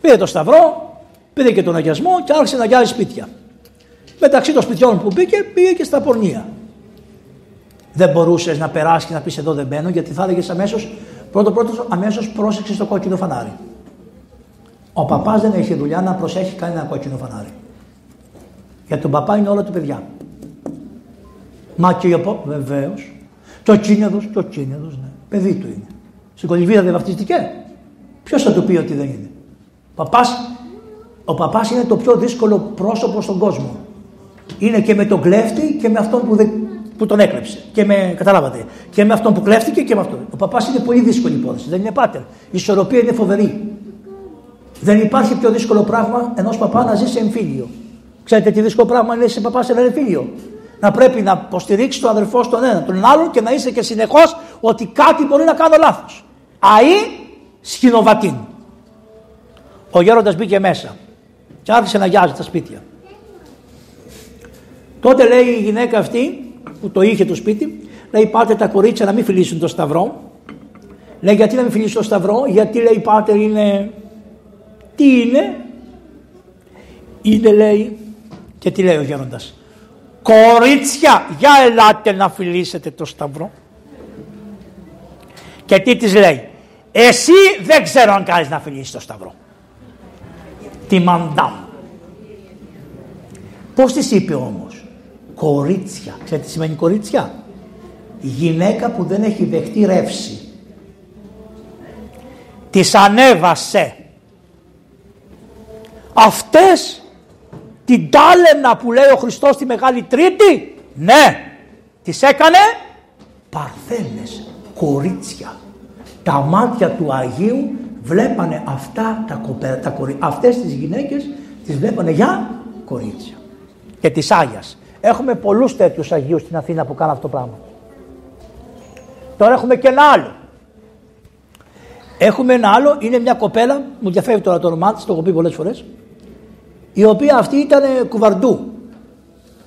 πήρε το σταυρό, πήρε και τον αγιασμό και άρχισε να αγιάζει σπίτια. Μεταξύ των σπιτιών που μπήκε, πήγε και στα πορνεία. Δεν μπορούσες να περάσεις και να πεις εδώ δεν μπαίνω, γιατί θα έλεγες αμέσως, αμέσως πρόσεξε το κόκκινο φανάρι. Ο παπάς δεν έχει δουλειά να προσέχει κανένα κόκκινο φανάρι. Για τον παπά είναι όλα του παιδιά. Μα και βεβαίως. Τσοτσίνεδος, ναι. Παιδί του είναι. Στην Κολυβίδα δεν βαφτιστήκε. Ποιος θα του πει ότι δεν είναι? Ο παπάς είναι το πιο δύσκολο πρόσωπο στον κόσμο. Είναι και με τον κλέφτη και με αυτόν που τον έκλεψε. Καταλάβατε. Και με αυτόν που κλέφτηκε και με αυτόν. Ο παπάς είναι πολύ δύσκολη υπόθεση. Δεν είναι πάτερ. Η ισορροπία είναι φοβερή. Δεν υπάρχει πιο δύσκολο πράγμα ενός παπά να ζει σε εμφύλιο. Ξέρετε τι δύσκολο πράγμα είναι σε παπά σε ένα εμφύλιο. Να πρέπει να υποστηρίξει τον αδερφό στον έναν τον άλλον και να είσαι και συνεχώς ότι κάτι μπορεί να κάνω λάθος. Αΐ σχηνοβατήν. Ο γέροντας μπήκε μέσα και άρχισε να γιάζει τα σπίτια. Τότε λέει η γυναίκα αυτή που το είχε το σπίτι, λέει πάτε τα κορίτσια να μην φιλήσουν το σταυρό. Λέει γιατί να μην φιλήσουν το σταυρό, γιατί λέει πάτε είναι. Τι είναι, είναι λέει, και τι λέει ο γέροντας. Κορίτσια, για ελάτε να φιλήσετε το σταυρό. Και τι της λέει. Εσύ δεν ξέρω αν κάνεις να φιλήσεις το σταυρό. Τη μαντάμ. Πώς της είπε όμως. Κορίτσια. Ξέρετε τι σημαίνει κορίτσια. Γυναίκα που δεν έχει δεχτεί ρεύση. Της ανέβασε. Αυτές την τάλαινα που λέει ο Χριστός τη Μεγάλη Τρίτη. Ναι. Τις έκανε παρθένες. Κορίτσια. Τα μάτια του Αγίου βλέπανε αυτά αυτές τις γυναίκες τις βλέπανε για κορίτσια. Και της Άγιας. Έχουμε πολλούς τέτοιους Αγίους στην Αθήνα που κάνουν αυτό το πράγμα. Τώρα έχουμε και ένα άλλο. Έχουμε ένα άλλο, είναι μια κοπέλα, μου διαφεύγει τώρα το όνομά της, το έχω πει πολλές φορές, η οποία αυτή ήταν κουβαρντού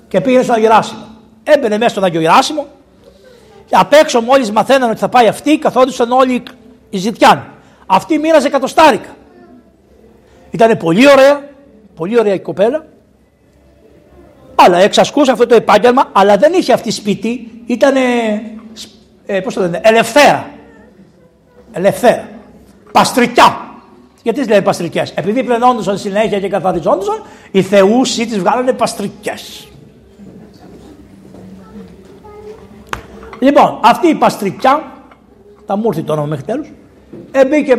και πήγαινε στον Άγιο Γεράσιμο. Έμπαινε μέσα στον Άγιο Γεράσιμο και απ' έξω μόλις μαθαίνανε ότι θα πάει αυτή, καθόντουσαν όλοι οι ζητιάνοι. Αυτή μοίραζε εκατοστάρικα. Ήταν πολύ ωραία η κοπέλα, αλλά εξασκούσε αυτό το επάγγελμα, αλλά δεν είχε αυτή σπίτι, ήταν πώς το λένε, ελευθέρα. Ελευθέρα. Παστρικιά. Γιατί τις λένε παστρικές. Επειδή πλενόντουσαν συνέχεια και καθαριζόντουσαν, οι θεούσοι τις βγάλανε παστρικές. Λοιπόν, αυτή η παστρικιά, θα μου έρθει το όνομα μέχρι τέλους,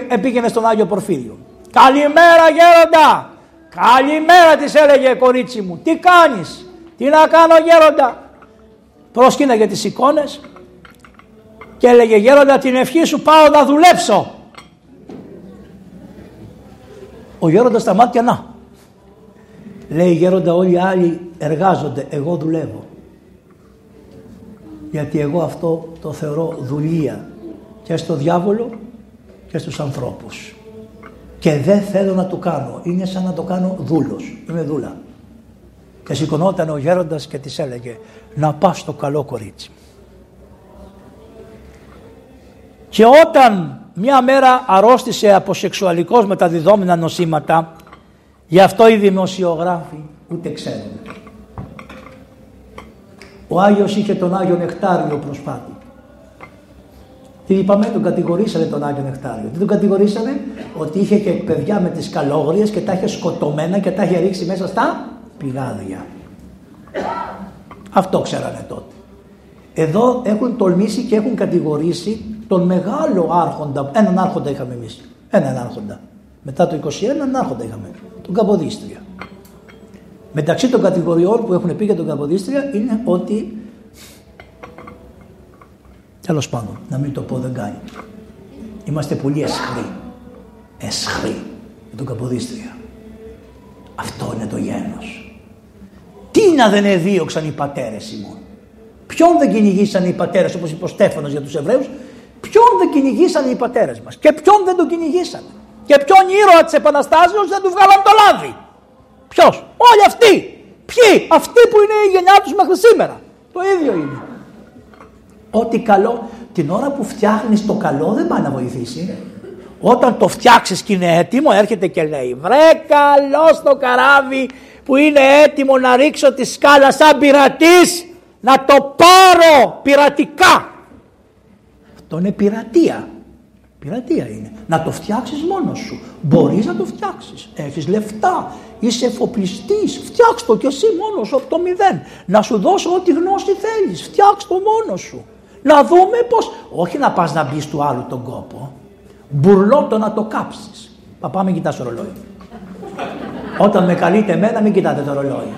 επήγαινε στον Άγιο Πορφύριο. Καλημέρα γέροντα. Καλημέρα της έλεγε κορίτσι μου. Τι κάνεις. Τι να κάνω γέροντα. Προσκύναγε τις εικόνες και έλεγε γέροντα την ευχή σου πάω να δουλέψω. Ο γέροντας στα μάτια να. Λέει γέροντα όλοι οι άλλοι εργάζονται, εγώ δουλεύω. Γιατί εγώ αυτό το θεωρώ δουλεία και στο διάβολο και στους ανθρώπους. Και δεν θέλω να το κάνω, είναι σαν να το κάνω δούλος, είμαι δούλα. Και σηκωνόταν ο γέροντας και της έλεγε να πας στο καλό κορίτσι. Και όταν μια μέρα αρρώστησε από σεξουαλικώς μεταδιδόμενα νοσήματα, γι' αυτό οι δημοσιογράφοι ούτε ξέρουν. Ο Άγιος είχε τον Άγιο Νεκτάριο προσπάτη. Τι είπαμε, τον κατηγορήσανε τον Άγιο Νεκτάριο. Τι τον κατηγορήσανε, ότι είχε και παιδιά με τις καλόγριες και τα είχε σκοτωμένα και τα είχε ρίξει μέσα στα πηγάδια. Αυτό ξέρανε τότε. Εδώ έχουν τολμήσει και έχουν κατηγορήσει τον μεγάλο άρχοντα, έναν άρχοντα είχαμε εμείς, έναν άρχοντα. Μετά το 21 έναν άρχοντα είχαμε, τον Καποδίστρια. Μεταξύ των κατηγοριών που έχουν πει για τον Καποδίστρια είναι ότι, τέλος πάντων, να μην το πω δεν κάνει. Είμαστε πολύ αισχροί, αισχροί με τον Καποδίστρια. Αυτό είναι το γένος. Τι να δεν εδίωξαν οι πατέρες ημών. Ποιον δεν κυνηγήσαν οι πατέρες, όπως είπε ο Στέφανος για τους Εβραίους, ποιον δεν κυνηγήσαν οι πατέρες μας και ποιον δεν τον κυνηγήσαν. Και ποιον ήρωα της Επαναστάσεως δεν του βγάλαν το λάδι. Ποιος, όλοι αυτοί. Ποιοι, αυτοί που είναι η γενιά τους μέχρι σήμερα. Το ίδιο είναι. Ό,τι καλό, την ώρα που φτιάχνεις το καλό δεν πάει να βοηθήσει. Όταν το φτιάξεις και είναι έτοιμο, έρχεται και λέει βρε καλό στο καράβι που είναι έτοιμο να ρίξω τη σκάλα σαν πειρατής, να το πάρω πειρατικά. Αυτό είναι πειρατεία. Πειρατεία είναι. Να το φτιάξεις μόνος σου. Μπορείς να το φτιάξεις. Έχεις λεφτά. Είσαι εφοπλιστής. Φτιάξ' το κι εσύ μόνος σου από το μηδέν. Να σου δώσω ό,τι γνώση θέλεις. Φτιάξ' το μόνος σου. Να δούμε πώς. Όχι να πας να μπεις του άλλου τον κόπο. Μπουρλό το να το κάψεις. Παπά μην κοιτάς το ρολόι. Όταν με καλείτε εμένα μην κοιτάτε το ρολόι.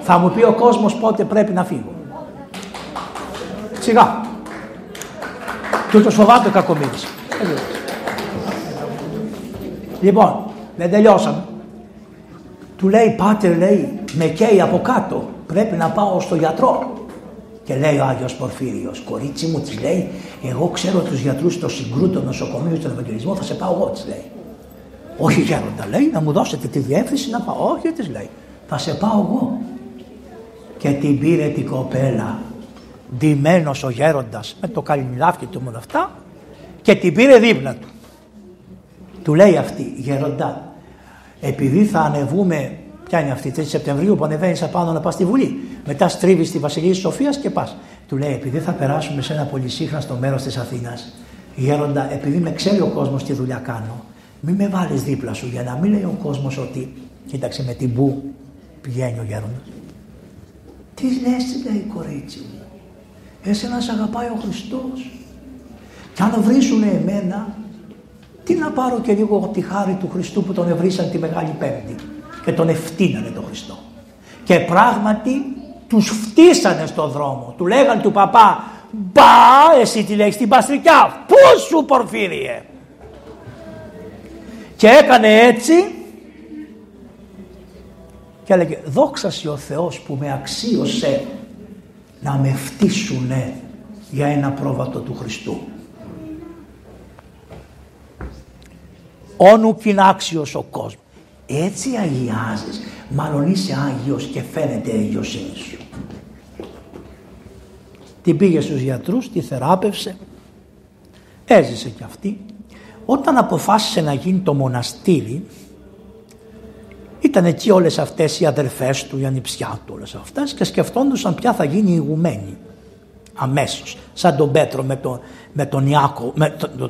Θα μου πει ο κόσμος πότε πρέπει να φύγω. Σιγά. Τούτος φοβάται ο Κακομοίρης. Λοιπόν, δεν τελειώσαμε. Του λέει, πάτερ, λέει, με καίει από κάτω, πρέπει να πάω στο γιατρό. Και λέει ο Άγιος Πορφύριος, κορίτσι μου, της λέει, εγώ ξέρω τους γιατρούς στο Συγκρού, το νοσοκομείο, στον Ευαγγελισμό, θα σε πάω εγώ, της λέει. Όχι γέροντα, λέει, να μου δώσετε τη διεύθυνση να πάω. Όχι, της λέει, θα σε πάω εγώ. Και την πήρε την κοπέλα, ντυμένος ο γέροντας, με το καλινιλάφκι του μόνο αυτά, και την πήρε δίπλα του. Του λέει αυτή, γέροντα, επειδή θα ανεβούμε, ποια είναι αυτή, 3 Σεπτεμβρίου που ανεβαίνεις απάνω να πας στη Βουλή, μετά στρίβεις τη Βασιλική Σοφίας και πας. Του λέει, επειδή θα περάσουμε σε ένα πολυσύχναστο μέρος της Αθήνας, γέροντα, επειδή με ξέρει ο κόσμος τι δουλειά κάνω, μην με βάλεις δίπλα σου για να μην λέει ο κόσμος ότι, κοίταξε με την που πηγαίνει ο γέροντας. Τι λες, λέει, κορίτσι μου, εσένα σ' αγαπάει ο Χριστός. Κι αν βρίσουνε εμένα, τι να πάρω και λίγο από τη χάρη του Χριστού που τον ευρύσαν τη Μεγάλη Πέμπτη και τον ευθύνανε τον Χριστό. Και πράγματι τους φτύσανε στον δρόμο. Του λέγαν του παπά, μπα, εσύ τη λέξεις την παστρικιά, πού σου Πορφύριε. Και έκανε έτσι και έλεγε, δόξα ο Θεός που με αξίωσε να με φτύσουνε για ένα πρόβατο του Χριστού. Όνου κι είναι άξιος ο κόσμος. Έτσι αγιάζεις, μάλλον είσαι άγιος και φαίνεται η αγιοσύνη σου. Την πήγε στους γιατρούς, τη θεράπευσε, έζησε κι αυτή. Όταν αποφάσισε να γίνει το μοναστήρι, ήταν εκεί όλες αυτές οι αδερφές του, η ανιψιά του, όλες αυτές, και σκεφτόντουσαν ποια θα γίνει η ηγουμένη αμέσως, σαν τον Πέτρο με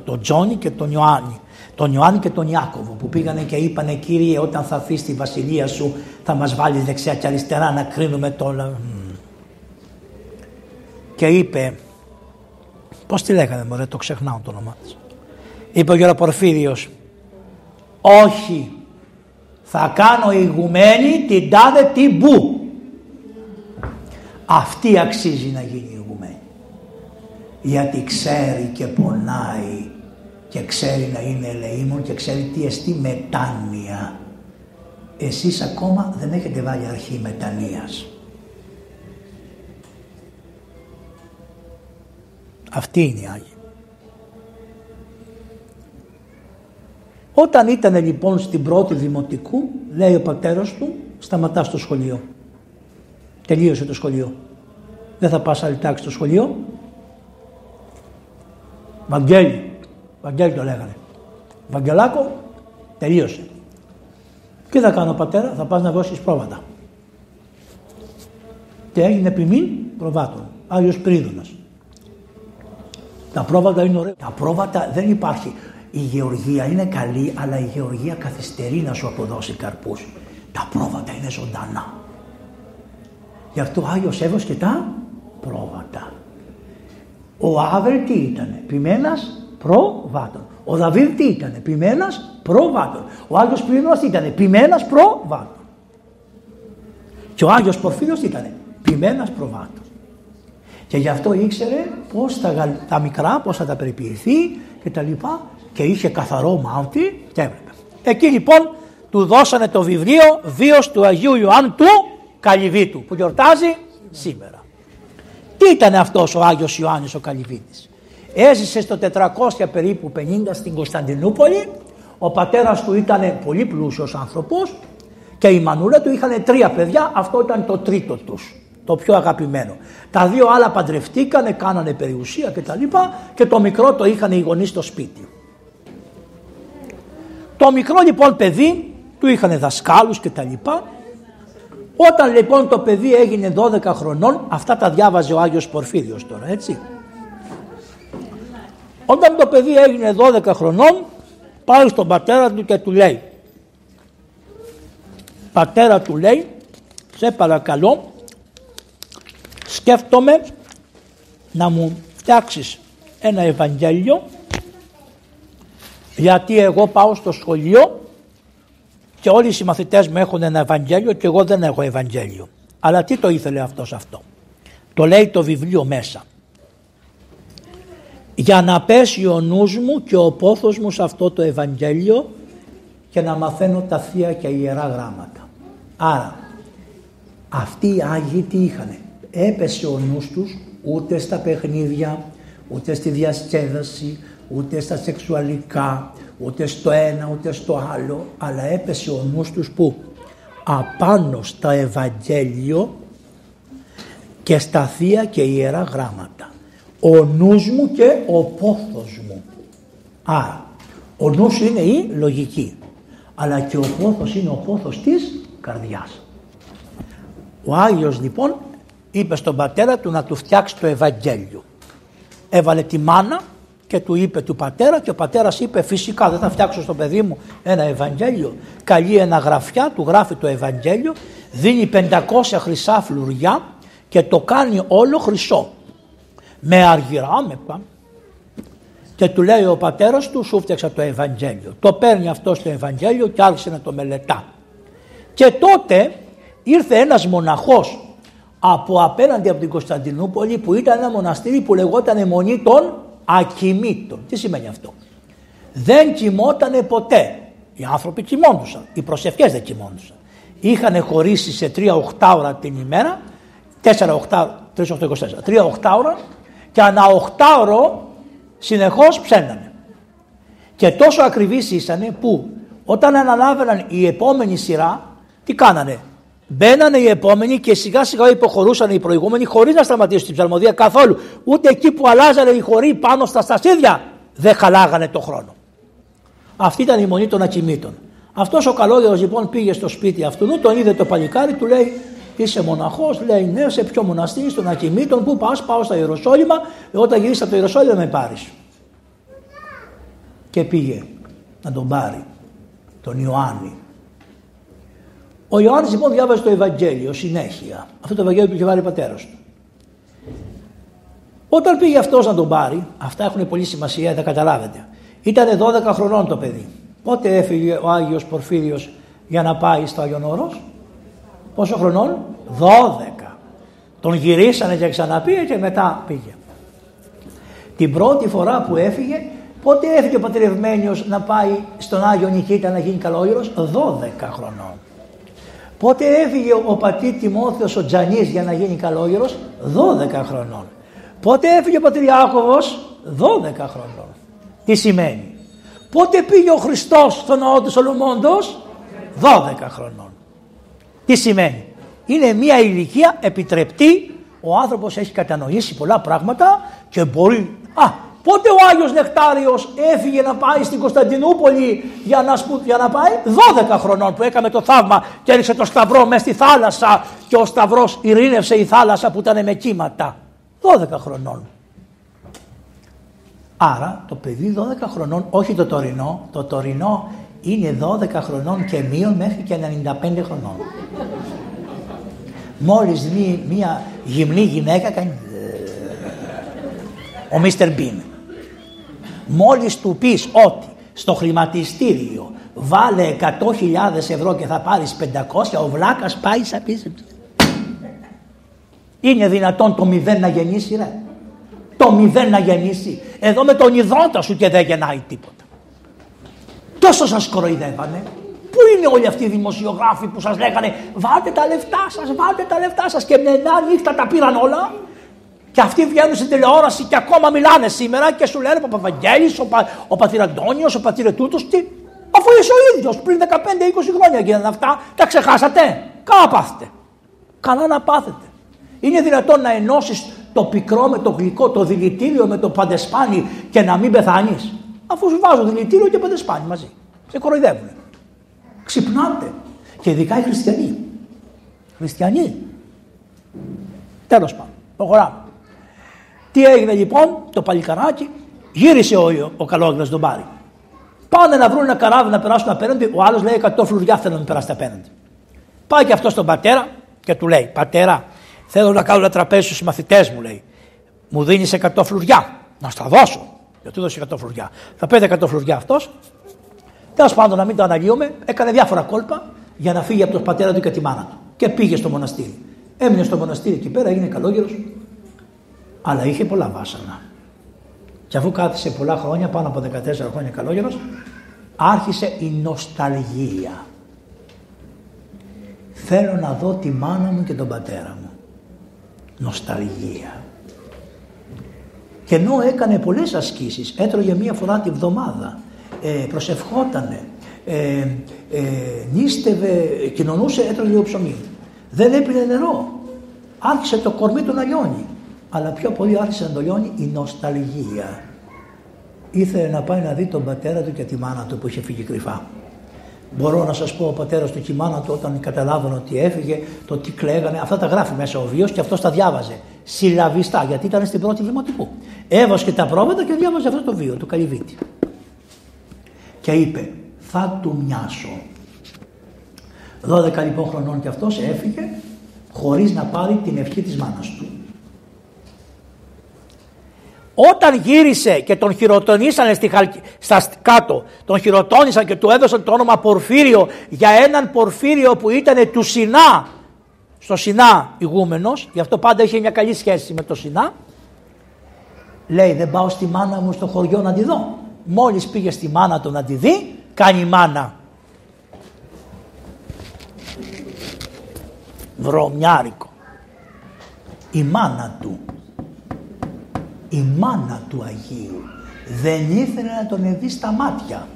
τον Τζόνι και τον Ιωάννη. Τον Ιωάννη και τον Ιάκωβο που πήγανε και είπανε, Κύριε, όταν θα αφήσεις τη βασιλεία σου θα μας βάλεις δεξιά και αριστερά να κρίνουμε τώρα. Και είπε, πώς τη λέγανε μωρέ, το ξεχνάω το όνομά της. Είπε ο Γερο Πορφύριος, όχι, θα κάνω ηγουμένη την τάδε την μπου. Αυτή αξίζει να γίνει ηγουμένη. Γιατί ξέρει και πονάει και ξέρει να είναι ελεήμων και ξέρει τι εστί μετάνοια. Εσείς ακόμα δεν έχετε βάλει αρχή μετανοίας. Αυτή είναι η Άγια. Όταν ήταν λοιπόν στην πρώτη δημοτικού, λέει ο πατέρας του, σταματά στο σχολείο. Τελείωσε το σχολείο. Δεν θα πας άλλη τάξη στο σχολείο. Βαγγέλη. Βαγγέλη το λέγανε. Βαγγελάκο, τελείωσε. Τι θα κάνω πατέρα, θα πας να δώσεις πρόβατα. Και έγινε ποιμήν προβάτων, Άγιος Πρίδωνας. Τα πρόβατα είναι ωραία. Τα πρόβατα δεν υπάρχει. Η γεωργία είναι καλή, αλλά η γεωργία καθυστερεί να σου αποδώσει καρπούς. Τα πρόβατα είναι ζωντανά. Γι' αυτό ο Άγιος έβοσκε τα πρόβατα. Ο Άβελ τι ήτανε, ποιμένας προβάτων. Ο Δαβίδ τι ήτανε, ποιμένας προβάτων. Ο Άγιος Πυρήνας τι ήτανε, ποιμένας προβάτων. Και ο Άγιος Πορφύριος τι ήτανε, ποιμένας προβάτων. Και γι' αυτό ήξερε πώς τα μικρά, πώς θα τα περιποιηθεί και τα λοιπά, και είχε καθαρό μάτι και έβλεπε. Εκεί λοιπόν του δώσανε το βιβλίο Βίος του Αγίου Ιωάννου του Καλυβίτου που γιορτάζει σήμερα. Τι ήταν αυτός ο Άγιος Ιωάννης ο Καλυβίτης; Έζησε στο 400 περίπου 50 στην Κωνσταντινούπολη. Ο πατέρας του ήταν πολύ πλούσιος άνθρωπος και η μανούλα του είχαν 3 παιδιά. Αυτό ήταν το τρίτο τους, το πιο αγαπημένο. Τα 2 άλλα παντρευτήκανε, κάνανε περιουσία κτλ. Και το μικρό το είχαν οι γονείς στο σπίτι. Το μικρό λοιπόν παιδί του είχαν δασκάλους κτλ. Όταν λοιπόν το παιδί έγινε 12 χρονών, αυτά τα διάβαζε ο Άγιος Πορφύριος τώρα, έτσι. Όταν το παιδί έγινε 12 χρονών, πάει στον πατέρα του και του λέει, πατέρα του, λέει, σε παρακαλώ, σκέφτομαι να μου φτιάξεις ένα Ευαγγέλιο, γιατί εγώ πάω στο σχολείο και όλοι οι συμμαθητές μου έχουν ένα Ευαγγέλιο και εγώ δεν έχω Ευαγγέλιο. Αλλά τι το ήθελε αυτός αυτό; Το λέει το βιβλίο μέσα. Για να πέσει ο νους μου και ο πόθος μου σε αυτό το Ευαγγέλιο και να μαθαίνω τα θεία και ιερά γράμματα. Άρα, αυτοί οι Άγιοι τι είχανε? Έπεσε ο νους τους ούτε στα παιχνίδια, ούτε στη διασκέδαση, ούτε στα σεξουαλικά, ούτε στο ένα, ούτε στο άλλο, αλλά έπεσε ο νους τους που απάνω στα Ευαγγέλιο και στα θεία και ιερά γράμματα. Ο νους μου και ο πόθος μου. Άρα, ο νους είναι η λογική, αλλά και ο πόθος είναι ο πόθος της καρδιάς. Ο Άγιος λοιπόν είπε στον πατέρα του να του φτιάξει το Ευαγγέλιο. Έβαλε τη μάνα και του είπε του πατέρα και ο πατέρας είπε φυσικά δεν θα φτιάξω στο παιδί μου ένα Ευαγγέλιο. Καλεί ένα γραφιά, του γράφει το Ευαγγέλιο, δίνει 500 χρυσά φλουριά και το κάνει όλο χρυσό. Με αργυρά, με πα. Και του λέει ο πατέρας του σου φτιάξα το Ευαγγέλιο. Το παίρνει αυτό στο Ευαγγέλιο και άρχισε να το μελετά. Και τότε ήρθε ένας μοναχός από απέναντι από την Κωνσταντινούπολη που ήταν ένα μοναστήρι που λεγόταν Μονή των Ακοιμήτων. Τι σημαίνει αυτό? Δεν κοιμότανε ποτέ. Οι άνθρωποι κοιμόντουσαν, οι προσευχές δεν κοιμόντουσαν. Είχανε χωρίσει σε 3-8 ώρα την ημέρα, 3-8 ώρα και ανά 8ωρο συνεχώς ψένανε. Και τόσο ακριβείς ήσανε που όταν αναλάβαιναν η επόμενη σειρά, τι κάνανε? Μπαίνανε οι επόμενοι και σιγά σιγά υποχωρούσαν οι προηγούμενοι χωρίς να σταματήσουν την ψαλμοδία καθόλου. Ούτε εκεί που αλλάζανε οι χοροί πάνω στα στασίδια δεν χαλάγανε το χρόνο. Αυτή ήταν η Μονή των Ακοιμήτων. Αυτός ο καλόγερος λοιπόν πήγε στο σπίτι αυτού, τον είδε το παλικάρι, του λέει είσαι μοναχός? Λέει ναι. Σε ποιο μοναστήρι? Στον Ακοιμήτων. Πού πας? Πάω στα Ιεροσόλυμα. Όταν γυρίσεις από το Ιεροσόλυμα με πάρεις. Και πήγε να τον πάρει τον Ιωάννη. Ο Ιωάννης λοιπόν διάβαζε το Ευαγγέλιο συνέχεια. Αυτό το Ευαγγέλιο που είχε βάλει ο πατέρας του. Όταν πήγε αυτός να τον πάρει, αυτά έχουν πολύ σημασία, θα καταλάβετε. Ήταν 12 χρονών το παιδί. Πότε έφυγε ο Άγιος Πορφύριος για να πάει στο Άγιον Όρος? Πόσο χρονών? 12. Τον γυρίσανε και ξαναπήγε και μετά πήγε. Την πρώτη φορά που έφυγε, πότε έφυγε ο πατήρ Ευμένιος να πάει στον Άγιο Νικήτα να γίνει καλόγερος? 12 χρονών. Πότε έφυγε ο πατήρ Τιμόθεος ο Τζανής για να γίνει καλόγερος? 12 χρονών. Πότε έφυγε ο πατήρ Ιάκωβος? 12 χρονών. Τι σημαίνει? Πότε πήγε ο Χριστός στο ναό του Σολομώντος? 12 χρονών. Τι σημαίνει? Είναι μια ηλικία επιτρεπτή, ο άνθρωπος έχει κατανοήσει πολλά πράγματα και μπορεί... Πότε ο Άγιος Νεκτάριος έφυγε να πάει στην Κωνσταντινούπολη για να πάει? 12 χρονών που έκαμε το θαύμα και έριξε το σταυρό μέσα στη θάλασσα και ο σταυρός ειρήνευσε η θάλασσα που ήταν με κύματα. 12 χρονών. Άρα το παιδί 12 χρονών, όχι το τωρινό, το τωρινό είναι 12 χρονών και μείον μέχρι και 95 χρονών. Μόλις μία γυμνή γυναίκα κάνει ο Μίστερ Μπίν. Μόλις του πεις ότι στο χρηματιστήριο βάλε 100.000 ευρώ και θα πάρεις 500, ο βλάκας πάει σαν πίσω. Είναι δυνατόν το 0 να γεννήσει, ρε? Το 0 να γεννήσει. Εδώ με τον ιδρώτα σου και δεν γεννάει τίποτα. Τόσο σας κοροϊδεύανε. Πού είναι όλοι αυτοί οι δημοσιογράφοι που σας λέγανε βάλτε τα λεφτά σας, βάλτε τα λεφτά σας και μενά νύχτα τα πήραν όλα. Και αυτοί βγαίνουν στην τηλεόραση και ακόμα μιλάνε σήμερα και σου λένε ο Παπαγγέλης, ο πατήρ Αντώνιος, ο πατήρ Ετούτος. Τι, αφού είσαι ο ίδιος, πριν 15-20 χρόνια γίνανε αυτά, τα ξεχάσατε? Καλά πάθετε. Καλά να πάθετε. Είναι δυνατόν να ενώσεις το πικρό με το γλυκό, το δηλητήριο με το παντεσπάνι και να μην πεθάνεις? Αφού σου βάζω δηλητήριο και παντεσπάνι μαζί. Σε κοροϊδεύουν. Ξυπνάτε. Και ειδικά οι χριστιανοί. Χριστιανοί. Τέλος πάντων. Προχωράμε. Τι έγινε λοιπόν? Το παλικαράκι γύρισε ο καλόγερος τον πάρει. Πάνε να βρουν ένα καράβι να περάσουν απέναντι. Ο άλλος λέει 100 φλουριά θέλω να περάσετε απέναντι. Πάει και αυτό στον πατέρα και του λέει πατέρα, θέλω να κάνω ένα τραπέζι στους μαθητές μου, λέει. Μου δίνεις 100 φλουριά. Να στα δώσω. Γιατί δώσει 100 φλουριά? Θα παίρνει 100 φλουριά αυτός. Τέλος πάντων, να μην το αναλύουμε, έκανε διάφορα κόλπα για να φύγει από τον πατέρα του και τη μάνα του. Και πήγε στο μοναστήρι. Έμεινε στο μοναστήρι εκεί πέρα, έγινε καλόγερος. Αλλά είχε πολλά βάσανα. Και αφού κάθισε πολλά χρόνια, πάνω από 14 χρόνια καλόγερος, άρχισε η νοσταλγία. Θέλω να δω τη μάνα μου και τον πατέρα μου. Νοσταλγία. Και ενώ έκανε πολλές ασκήσεις, έτρωγε μία φορά τη βδομάδα, προσευχότανε, νίστευε, κοινωνούσε, έτρωγε ψωμί. Δεν έπινε νερό. Άρχισε το κορμί του να λιώνει. Αλλά πιο πολύ άρχισε να το λιώνει η νοσταλγία. Ήθελε να πάει να δει τον πατέρα του και τη μάνα του που είχε φύγει κρυφά. Μπορώ να σας πω, ο πατέρας του και η μάνα του, όταν καταλάβανε ότι έφυγε, το τι κλαίγανε, αυτά τα γράφει μέσα ο βίος και αυτός τα διάβαζε. Συλλαβιστά, γιατί ήταν στην πρώτη δημοτικού. Έβασκε τα πρόβατα και διάβαζε αυτό το βίο του Καλυβίτη. Και είπε, θα του μοιάσω. 12 λοιπόν χρονών κι αυτός έφυγε, χωρίς να πάρει την ευχή της μάνας του. Όταν γύρισε και τον χειροτονήσανε στα κάτω, τον χειροτόνησαν και του έδωσαν το όνομα Πορφύριο για έναν Πορφύριο που ήταν του Σινά, στο Σινά ηγούμενος, γι' αυτό πάντα είχε μια καλή σχέση με το Σινά. Λέει, δεν πάω στη μάνα μου στο χωριό να τη δω. Μόλις πήγε στη μάνα του να τη δει, κάνει μάνα. Βρωμιάρικο. Η μάνα του. Η μάνα του Αγίου δεν ήθελε να τον δει στα μάτια.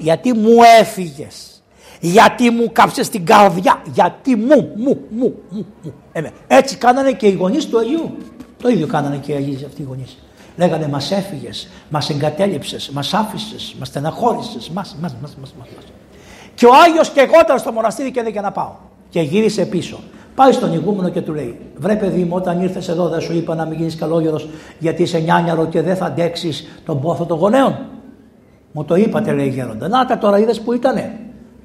Γιατί μου έφυγες, γιατί μου κάψες την καρδιά, γιατί μου. Έτσι κάνανε και οι γονείς του Αγίου. Το ίδιο κάνανε και οι Αγίοι αυτοί οι γονείς. Λέγανε μας έφυγες, μας εγκατέλειψες, μας άφησες, μας στεναχώρησες, μας. Και ο Άγιος και εγώ ήταν στο μοναστήρι και έλεγε να πάω. Και γύρισε πίσω. Πάει στον ηγούμενο και του λέει: βρε παιδί μου, όταν ήρθες εδώ, δεν σου είπα να μην γίνεις καλόγερος, γιατί είσαι νιάνιαρο και δεν θα αντέξεις τον πόθο των γονέων? Μου το είπατε, λέει γέροντα. Να τα τώρα, είδες που ήτανε.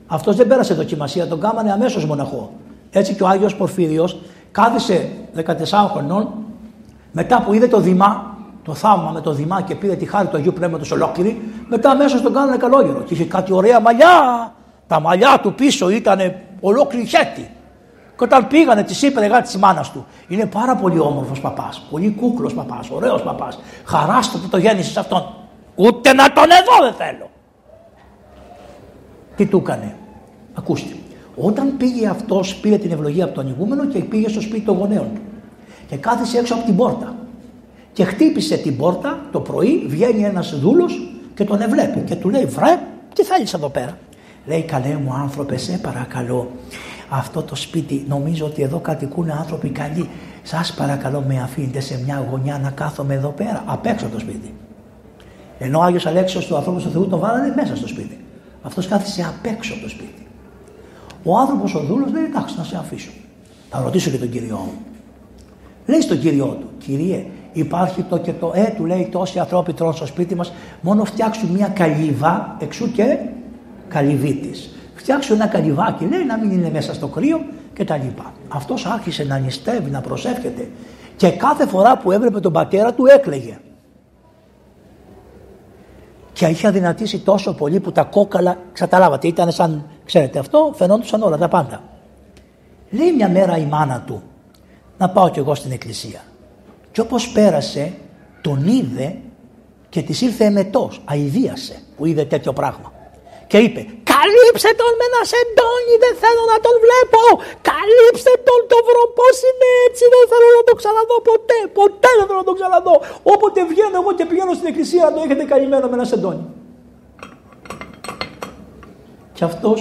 Αυτός δεν πέρασε δοκιμασία, τον κάμανε αμέσως μοναχό. Έτσι και ο Άγιος Πορφύριος κάθισε 14 χρονών, μετά που είδε το δειμά, το θαύμα με το δειμά και πήρε τη χάρη του Αγίου Πνεύματος ολόκληρη, μετά αμέσως τον κάνανε καλόγερο. Και είχε κάτι ωραία μαλλιά. Τα μαλλιά του πίσω ήταν ολόκληρη χέτη. Και όταν πήγανε, τη είπε η γάτα τη μάνα του: είναι πάρα πολύ όμορφος παπάς, πολύ κούκλος παπάς, ωραίος παπάς. Χαράστο που το γέννησες αυτόν. Ούτε να τον εδώ δεν θέλω. Τι του έκανε? Ακούστε. Όταν πήγε αυτός, πήρε την ευλογία από τον ηγούμενο και πήγε στο σπίτι των γονέων του. Και κάθισε έξω από την πόρτα. Και χτύπησε την πόρτα το πρωί, βγαίνει ένας δούλος και τον εβλέπει. Και του λέει: βρε, τι θέλεις εδώ πέρα? Λέει: καλέ μου άνθρωπε, σε παρακαλώ. Αυτό το σπίτι, νομίζω ότι εδώ κατοικούν άνθρωποι καλοί. Σας παρακαλώ, με αφήνετε σε μια γωνιά να κάθομαι εδώ πέρα, απ' έξω από το σπίτι. Ενώ ο Άγιος Αλέξιος, του ανθρώπου του Θεού, τον βάλανε μέσα στο σπίτι. Αυτός κάθισε απ' έξω από το σπίτι. Ο άνθρωπος, ο δούλος, λέει: εντάξει, να σε αφήσω. Θα ρωτήσω και τον Κύριό μου. Λέει στον Κύριό του: Κύριε, υπάρχει το και το. Του λέει: τόσοι άνθρωποι τρώνε στο σπίτι μας. Μόνο φτιάξουν μια καλύβα, εξού και Καλυβίτης. Φτιάξω ένα καλυβάκι, λέει, να μην είναι μέσα στο κρύο κτλ. Αυτός άρχισε να νηστεύει, να προσεύχεται και κάθε φορά που έβλεπε τον πατέρα του έκλαιγε. Και είχε αδυνατήσει τόσο πολύ που τα κόκαλα, καταλάβατε, ήταν σαν, ξέρετε αυτό, φαινόντουσαν όλα τα πάντα. Λέει μια μέρα η μάνα του: να πάω κι εγώ στην εκκλησία. Και όπως πέρασε, τον είδε και της ήρθε εμετός, αηδίασε που είδε τέτοιο πράγμα. Και είπε: καλύψτε τον με ένα σεντόνι, δεν θέλω να τον βλέπω. Καλύψτε τον, το βροπός είναι έτσι, δεν θέλω να το ξαναδώ ποτέ. Ποτέ δεν θέλω να το ξαναδώ. Όποτε βγαίνω εγώ και πηγαίνω στην εκκλησία, το έχετε καλυμμένο με ένα σεντόνι. Και αυτός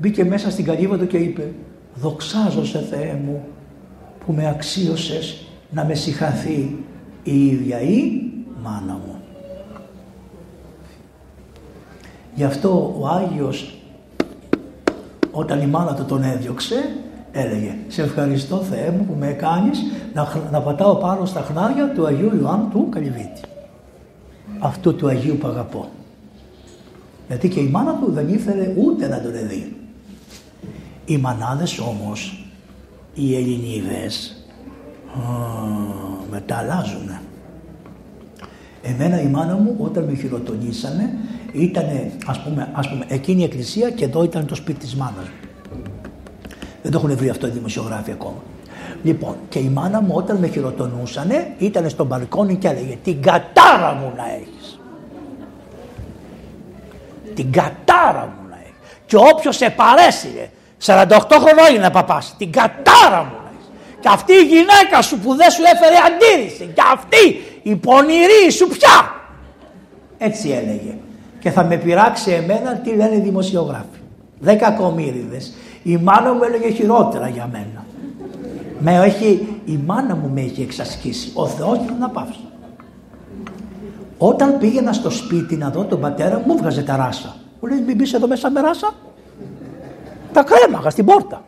μπήκε μέσα στην καλύβα του και είπε: δοξάζω σε Θεέ μου που με αξίωσες να με συγχαθεί η ίδια η μάνα μου. Γι' αυτό ο Άγιος, όταν η μάνα του τον έδιωξε, έλεγε: σε ευχαριστώ Θεέ μου που με κάνεις να πατάω πάνω στα χνάρια του Αγίου Ιωάννου του Καλυβίτη. Αυτού του Αγίου που αγαπώ. Γιατί και η μάνα του δεν ήθελε ούτε να τον δει. Οι μανάδες όμως, οι Ελληνίδες, μεταλλάζουνε. Εμένα η μάνα μου όταν με χειροτονήσανε, ήτανε, ας πούμε, εκείνη η εκκλησία και εδώ ήταν το σπίτι της μάνας μου. Δεν το έχουν βρει αυτό οι δημοσιογράφοι ακόμα. Λοιπόν, και η μάνα μου όταν με χειροτονούσανε, ήτανε στο μπαλκόνι και έλεγε: την κατάρα μου να έχεις. την κατάρα μου να έχει. Και όποιος σε παρέσει, 48 χρονών είναι παπάς, την κατάρα μου να έχει. Και αυτή η γυναίκα σου που δεν σου έφερε αντίρρηση, και αυτή η πονηρή σου πια. Έτσι έλεγε. Και θα με πειράξει εμένα τι λένε οι δημοσιογράφοι. 10 κακομοίριδες. Η μάνα μου έλεγε χειρότερα για μένα. Η μάνα μου με είχε εξασκήσει. Ο Θεός μου να πάψω. Όταν πήγαινα στο σπίτι να δω τον πατέρα μου, βγάζε τα ράσα. Μου λέει μην μπεις εδώ μέσα με ράσα. Τα κρέμαγα στην πόρτα.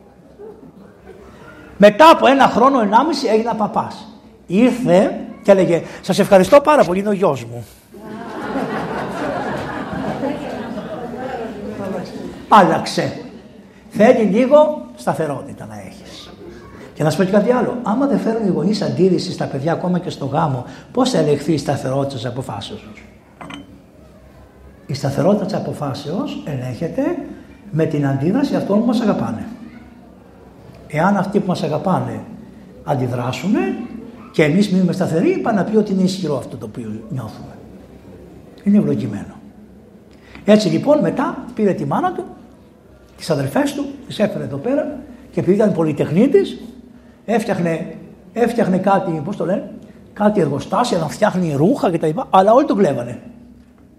Μετά από 1,5 χρόνια έγινα παπάς. Ήρθε και έλεγε σας ευχαριστώ πάρα πολύ, είναι ο γιος μου. Άλλαξε. Θέλει λίγο σταθερότητα να έχεις. Και να σου πω και κάτι άλλο. Άμα δεν φέρουν οι γονείς αντίρρηση στα παιδιά, ακόμα και στο γάμο, πώς θα ελεγχθεί η σταθερότητα της αποφάσεως τους? Η σταθερότητα της αποφάσεως ελέγχεται με την αντίδραση αυτών που μας αγαπάνε. Εάν αυτοί που μας αγαπάνε αντιδράσουν και εμείς μείνουμε σταθεροί, πάει να πει ότι είναι ισχυρό αυτό το οποίο νιώθουμε. Είναι ευλογημένο. Έτσι λοιπόν μετά πήρε τη μάνα του, τις αδελφές του, τις έφερε εδώ πέρα και επειδή ήταν πολυτεχνίτης έφτιαχνε κάτι, πώς το λένε, κάτι εργοστάσια να φτιάχνει ρούχα κτλ. Αλλά όλοι τον κλέβανε.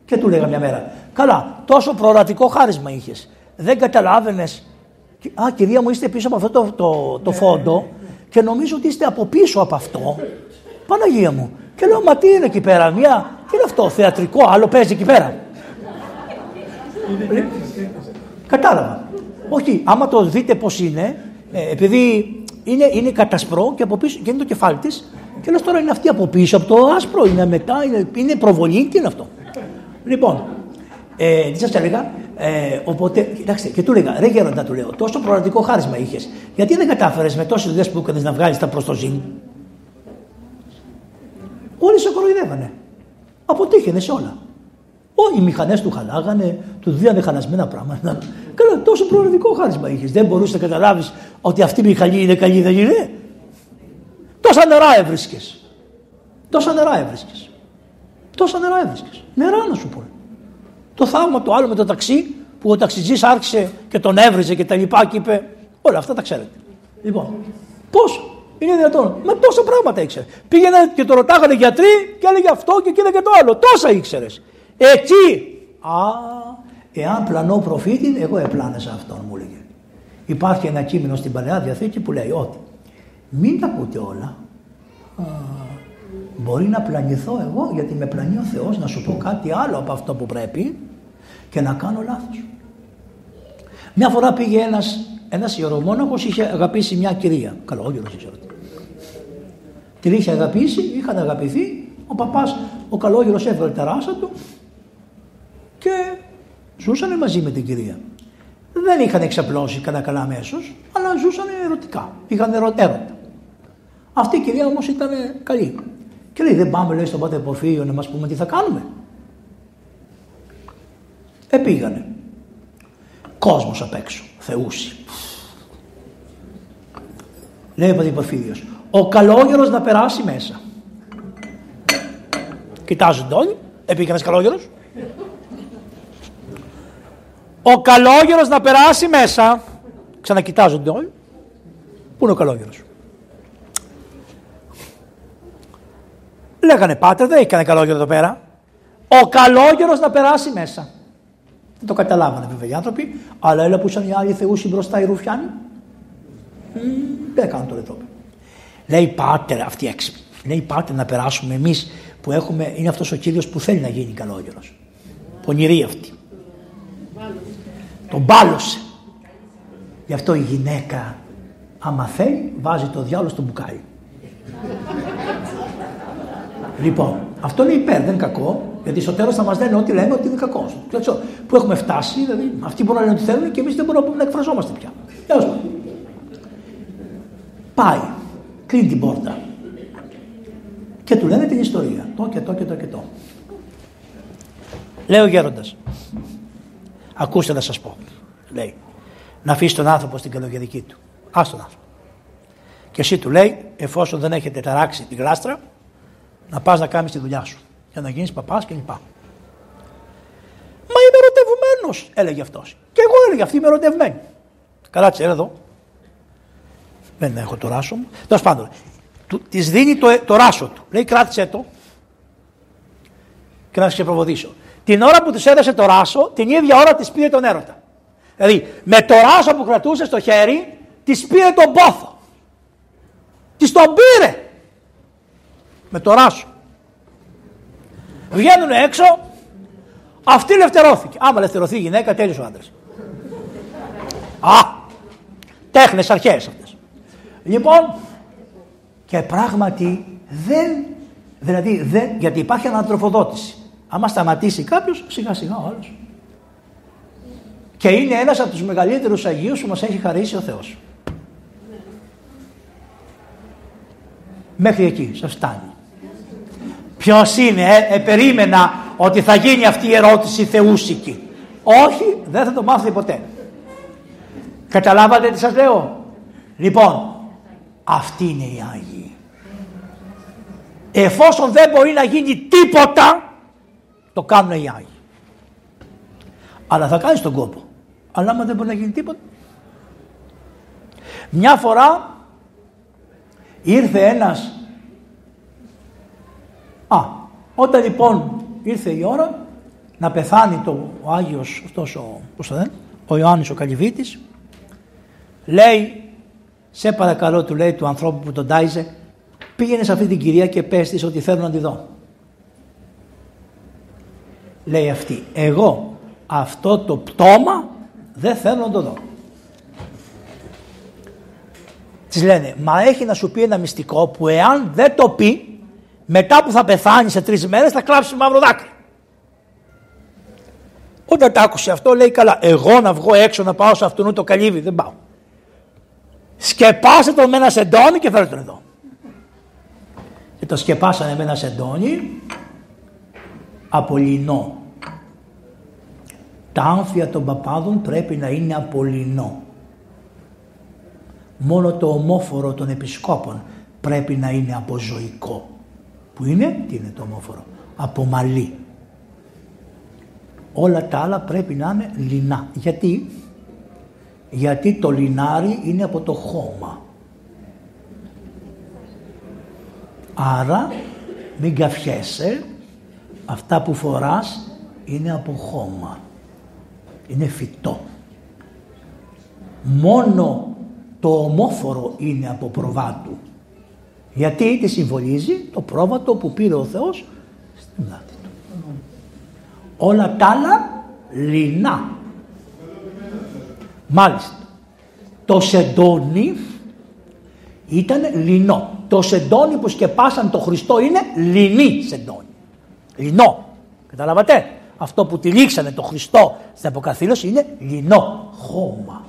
Και του λέγανε μια μέρα, καλά, τόσο προορατικό χάρισμα είχες. Δεν καταλάβαινες. Α, κυρία μου, είστε πίσω από αυτό το φόντο και νομίζω ότι είστε από πίσω από αυτό. Παναγία μου. Και λέω, μα τι είναι εκεί πέρα, τι είναι αυτό, θεατρικό, άλλο παίζει εκεί πέρα. Κατάλαβα. Όχι, άμα το δείτε πώς είναι, επειδή είναι κατασπρό και από πίσω και είναι το κεφάλι της, και λες τώρα είναι αυτή από πίσω, από το άσπρο είναι μετά, είναι προβολή, τι είναι αυτό. Λοιπόν, τι σας έλεγα, οπότε, κοιτάξτε, και του έλεγα, ρε γέροντα του λέω, τόσο προορατικό χάρισμα είχες, γιατί δεν κατάφερες με τόσες δουλειές που έκανες να βγάλεις τα προστοζήν? Όλοι σε κοροϊδεύανε. Αποτύχαινε σε όλα. Οι μηχανές του χαλάγανε, του δίνανε χαλασμένα πράγματα. Καλά, τόσο προορατικό χάρισμα είχες. Δεν μπορούσες να καταλάβεις ότι αυτή η μηχανή είναι καλή, δεν είναι. Τόσα νερά έβρισκες. Νερά να σου πω. Το θαύμα το άλλο με το ταξί που ο ταξιτζής άρχισε και τον έβριζε και τα λοιπά και είπε όλα αυτά τα ξέρετε. Λοιπόν, πώς είναι δυνατόν? Μα τόσα πράγματα ήξερε. Πήγαινε και το ρωτάγανε γιατροί και έλεγε αυτό και εκείνο και το άλλο. Τόσα ήξερε. Εκεί, εάν πλανώ προφήτη, εγώ επλάνεσα αυτόν, μου λέγε. Υπάρχει ένα κείμενο στην Παλαιά Διαθήκη που λέει ότι μην τα ακούτε όλα. Μπορεί να πλανηθώ εγώ, γιατί με πλανεί ο Θεός να σου πω κάτι άλλο από αυτό που πρέπει και να κάνω λάθος. Μια φορά πήγε ένας ιερομόναχος, είχε αγαπήσει μια κυρία. Καλό, ο γύρος είχε ρωτήσει. Την είχε αγαπήσει, είχαν αγαπηθεί. Ο παπάς, ο καλόγερος έφερε τα ράσα του και ζούσανε μαζί με την κυρία. Δεν είχαν εξαπλώσει κατά καλά αμέσως, αλλά ζούσανε ερωτικά. Είχαν έρωτα. Αυτή η κυρία όμως ήταν καλή. Και λέει, δεν πάμε, λέει, στον Πάτερ Πορφύριο να μας πούμε τι θα κάνουμε. Επήγανε. Κόσμος απ' έξω. Θεούσι. Λέει ο Πάτερ Πορφύριος, ο καλόγερος να περάσει μέσα. Κοιτάζονται όλοι, επήγε ένας καλόγερος. Ο καλόγερος να περάσει μέσα. Ξανακοιτάζονται όλοι. Πού είναι ο καλόγερος? Λέγανε πάτερ, δεν έχει κανένα καλόγερο εδώ πέρα. Ο καλόγερος να περάσει μέσα. Δεν το καταλάβανε βέβαια οι άνθρωποι, αλλά έλα που ήσαν οι άλλοι θεούσοι μπροστά οι ρουφιάνοι. Δεν κάνουν το λετόπι. Λέει πάτερ, αυτοί έξυπνοι. Λέει πάτερ να περάσουμε εμείς. Που έχουμε, είναι αυτός ο κύριος που θέλει να γίνει καλόγερος. Πονηρή αυτή. Τον μπάλωσε. Γι' αυτό η γυναίκα, άμα θέλει, βάζει το διάολο στο μπουκάλι. Λοιπόν, αυτό είναι υπέρ, δεν είναι κακό, γιατί στο τέλος θα μας λένε ό,τι λέμε ότι είναι κακό. Που έχουμε φτάσει, δηλαδή, αυτοί μπορούν να λένε ότι θέλουν και εμείς δεν μπορούμε να εκφραζόμαστε πια. Πάει, κλείνει την πόρτα. Και του λένε την ιστορία. Το και το. Λέει ο γέροντας. Ακούστε να σας πω. Λέει. Να αφήσει τον άνθρωπο στην καλογερική του. Άστον τον άνθρωπο. Και εσύ του λέει, εφόσον δεν έχετε ταράξει την γλάστρα, να πας να κάνεις τη δουλειά σου. Για να γίνεις παπάς κλπ. Μα είμαι ερωτευμένο ερωτευμένος, έλεγε αυτός. Και εγώ, έλεγε, αυτή είμαι ερωτευμένη. Καλά, τσέρα εδώ. Δεν έχω το ράσο μου. Τέλος πάντων, της δίνει το ράσο του. Λέει, κράτησε το και να σε προβοδήσω. Την ώρα που της έδωσε το ράσο, την ίδια ώρα της πήρε τον έρωτα. Δηλαδή, με το ράσο που κρατούσε στο χέρι, της πήρε τον πόθο. Της τον πήρε. Με το ράσο. Βγαίνουν έξω, αυτή ελευθερώθηκε. Άμα ελευθερωθεί η γυναίκα, τέλειωσε ο άντρας. Α, τέχνες αρχαίες αυτές. Λοιπόν, και πράγματι δεν, γιατί υπάρχει ανατροφοδότηση. Άμα σταματήσει κάποιος, σιγά σιγά ο άλλος. Και είναι ένας από τους μεγαλύτερους Αγίους που μας έχει χαρίσει ο Θεός. Μέχρι εκεί, σας φτάνει. Ποιος είναι, περίμενα ότι θα γίνει αυτή η ερώτηση θεούσικη. Όχι, δεν θα το μάθετε ποτέ. Καταλάβατε τι σας λέω. Λοιπόν, αυτοί είναι οι Άγιοι. Εφόσον δεν μπορεί να γίνει τίποτα, το κάνουν οι Άγιοι. Αλλά θα κάνεις τον κόπο. Αλλά άμα δεν μπορεί να γίνει τίποτα. Μια φορά ήρθε ένας. Όταν λοιπόν ήρθε η ώρα να πεθάνει ο Άγιος αυτός ο Ιωάννης ο Καλυβίτης, λέει, σε παρακαλώ, του λέει, του ανθρώπου που τον τάιζε, πήγαινε σε αυτή την κυρία και πες της ότι θέλω να τη δω. Λέει αυτή, εγώ αυτό το πτώμα δεν θέλω να το δω. Της λένε, μα έχει να σου πει ένα μυστικό που εάν δεν το πει, μετά που θα πεθάνει σε 3 μέρες θα κλάψει μαύρο δάκρυ. Όταν τα άκουσε αυτό, λέει, καλά, εγώ να βγω έξω να πάω σε αυτόν το καλύβι, δεν πάω. Σκεπάσε τον με ένα σεντόνι και φέρε τον εδώ. Και το σκεπάσανε με ένα σεντόνι από λινό. Τα άμφια των παπάδων πρέπει να είναι από λινό. Μόνο το ομόφορο των επισκόπων πρέπει να είναι από ζωικό. Που είναι, τι είναι το ομόφορο, από μαλλί. Όλα τα άλλα πρέπει να είναι λινά. Γιατί το λινάρι είναι από το χώμα. Άρα μην καυχέσαι, αυτά που φοράς είναι από χώμα. Είναι φυτό. Μόνο το ομόφορο είναι από προβάτου. Γιατί τη συμβολίζει το πρόβατο που πήρε ο Θεός στην πλάτη του. Όλα τα άλλα λινά. Μάλιστα. Το σεντόνι ήταν λινό. Το σεντόνι που σκεπάσαν το Χριστό είναι λινή σεντόνι. Λινό. Καταλάβατε. Αυτό που τυλίξανε το Χριστό στην αποκαθήλωση είναι λινό χώμα.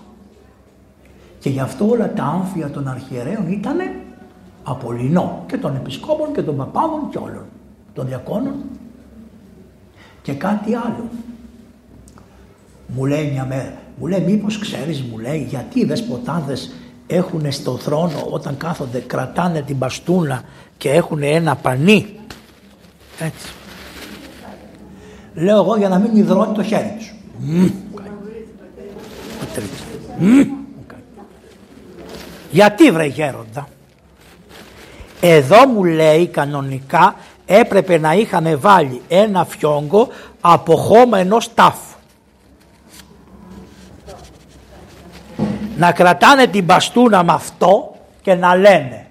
Και γι' αυτό όλα τα άμφια των αρχιερέων ήτανε από λινό. Και των επισκόπων και των παπάδων και όλων. Των διακόνων. Και κάτι άλλο. Μου λέει μια μέρα. Μου λέει, μήπως ξέρεις, μου λέει, γιατί οι δεσποτάδες έχουν στο θρόνο όταν κάθονται, κρατάνε την μπαστούλα και έχουν ένα πανί. Έτσι. Λέω εγώ, για να μην υδρώνει το χέρι τους. Γιατί βρε γέροντα. Εδώ μου λέει κανονικά έπρεπε να είχαμε βάλει ένα φιόγκο από χώμα ενός τάφου. Να κρατάνε την μπαστούνα με αυτό και να λένε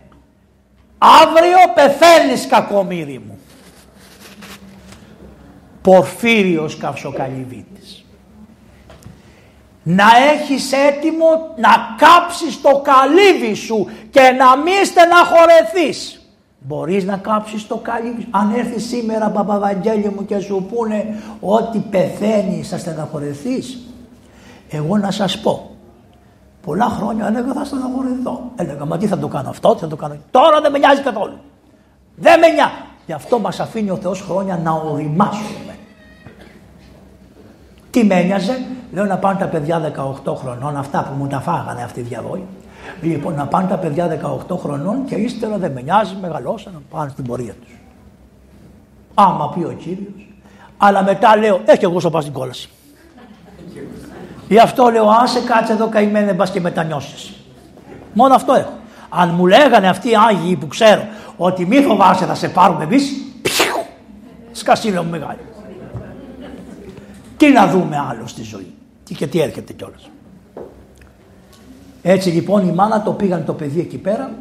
«Αύριο πεθαίνεις κακομοίρη μου». Πορφύριος Καυσοκαλυβίτης. Να έχεις έτοιμο να κάψεις το καλύβι σου και να μη στεναχωρεθείς. Μπορείς να κάψεις το καλύβι σου. Αν έρθει σήμερα Παπαβαγγέλη μου και σου πούνε ότι πεθαίνεις, θα στεναχωρεθείς. Εγώ να σας πω. Πολλά χρόνια έλεγα θα στεναχωρηθώ. Έλεγα, μα τι θα το κάνω αυτό, τι θα το κάνω. Τώρα δεν με νοιάζει καθόλου. Δεν με νοιάζει. Γι' αυτό μας αφήνει ο Θεός χρόνια να οριμάσουμε. Τι με ένοιαζε, λέω να πάνε τα παιδιά 18 χρονών, αυτά που μου τα φάγανε αυτοί οι διαβόοι. Λοιπόν, να πάνε τα παιδιά 18 χρονών και ύστερα δεν με νοιάζει, μεγαλώσαν να πάνε στην πορεία τους. Άμα πει ο Κύριος. Αλλά μετά λέω, και εγώ θα πάω στην κόλαση. Γι' αυτό λέω, άσε κάτσε εδώ καημένε, δεν πας και μετανιώσεις. Μόνο αυτό έχω. Αν μου λέγανε αυτοί οι Άγιοι που ξέρω ότι μη φοβάσαι θα σε πάρουμε εμείς, πιου, σκασίλα μου μεγάλη. Τι να δούμε άλλο στη ζωή και τι έρχεται κιόλας. Έτσι λοιπόν η μάνα το πήγαν το παιδί εκεί πέρα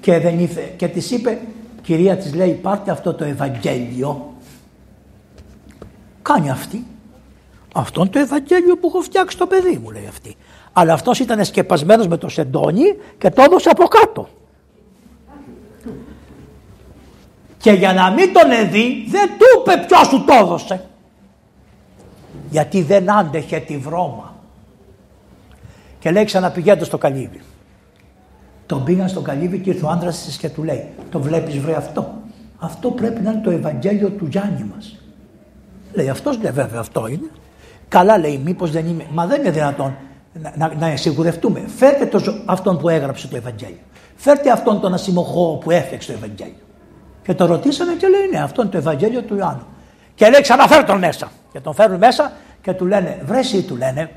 και, δεν ήθε, και της είπε, κυρία της λέει, πάρτε αυτό το Ευαγγέλιο. Κάνει αυτή. Αυτό το Ευαγγέλιο που έχω φτιάξει το παιδί μου, λέει αυτή. Αλλά αυτός ήταν σκεπασμένος με το σεντόνι και το έδωσε από κάτω. Και για να μην τον εδεί, δεν του είπε ποιος του το έδωσε. Γιατί δεν άντεχε τη βρώμα. Και λέει ξαναπηγαίνετε στο καλύβι. Τον πήγαν στο καλύβι και ήρθε ο άντρας της και του λέει, το βλέπεις βρε αυτό. Αυτό πρέπει να είναι το Ευαγγέλιο του Γιάννη μας. Λέει αυτός, λέει βέβαια αυτό είναι. Καλά λέει μήπως δεν είμαι, μα δεν είναι δυνατόν να σιγουρευτούμε. Φέρτε αυτόν που έγραψε το Ευαγγέλιο. Φέρτε αυτόν τον ασημοχό που έφτιαξε το Ευαγγέλιο. Και το ρωτήσανε και λέει ναι αυτό είναι το Ευαγγέλιο του Ιωάννου. Και λέει ξαναφέρ τον μέσα. Και τον φέρουν μέσα και του λένε βρε εσύ του λένε.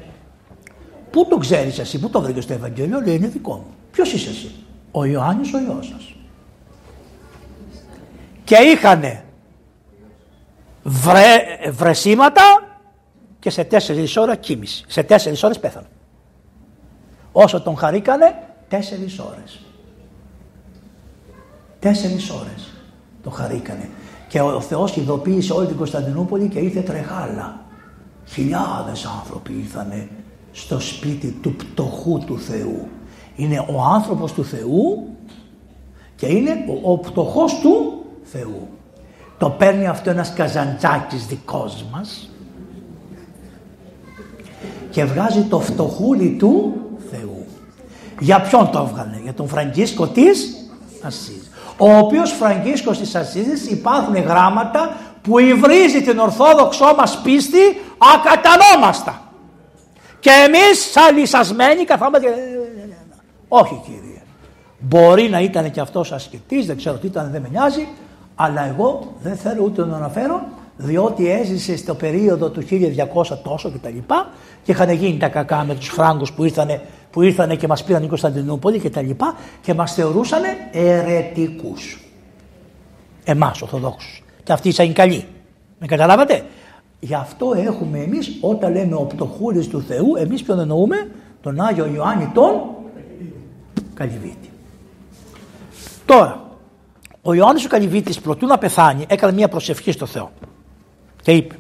Πού τον ξέρεις εσύ, πού τον βρήκες το Ευαγγέλιο, λέει είναι δικό μου. Ποιος είσαι εσύ, ο Ιωάννης ο γιος σας. Και είχανε βρεσίματα και σε 4 ώρες κοίμηση. Σε 4 ώρες πέθανε. Όσο τον χαρήκανε, 4 ώρες. 4 ώρες τον χαρήκανε. Και ο Θεός ειδοποίησε όλη την Κωνσταντινούπολη και ήρθε τρεχάλα. Χιλιάδες άνθρωποι ήρθανε στο σπίτι του πτωχού του Θεού. Είναι ο άνθρωπος του Θεού και είναι ο πτωχός του Θεού. Το παίρνει αυτό ένας καζαντζάκης δικός μας και βγάζει το φτωχούλι του Θεού. Για ποιον το έβγαλε, για τον Φραγκίσκο της Ασίζης. Ο οποίος Φραγκίσκος της Ασίζης υπάρχουν γράμματα που υβρίζει την ορθόδοξό μας πίστη ακατανόμαστα. Και εμείς σαν λυσασμένοι καθόμαστε. Όχι κύριε, μπορεί να ήταν και αυτός ασκητής, δεν ξέρω τι ήταν, δεν με νοιάζει. Αλλά εγώ δεν θέλω ούτε να τον αναφέρω, διότι έζησε στο περίοδο του 1200 τόσο και τα λοιπά και είχαν γίνει τα κακά με τους Φράγκους που ήρθανε και μας πήραν την Κωνσταντινούπολη και τα λοιπά και μας θεωρούσανε αιρετικούς. Εμάς Ορθοδόξους. Και αυτοί ήσαν καλοί. Με καταλάβατε. Γι' αυτό έχουμε εμείς όταν λέμε ο πτωχούλης του Θεού, εμείς ποιον εννοούμε, τον Άγιο Ιωάννη τον Καλυβίτη. Τώρα. Ο Ιωάννης ο Καλυβίτης προτού να πεθάνει έκανε μια προσευχή στο Θεό και είπε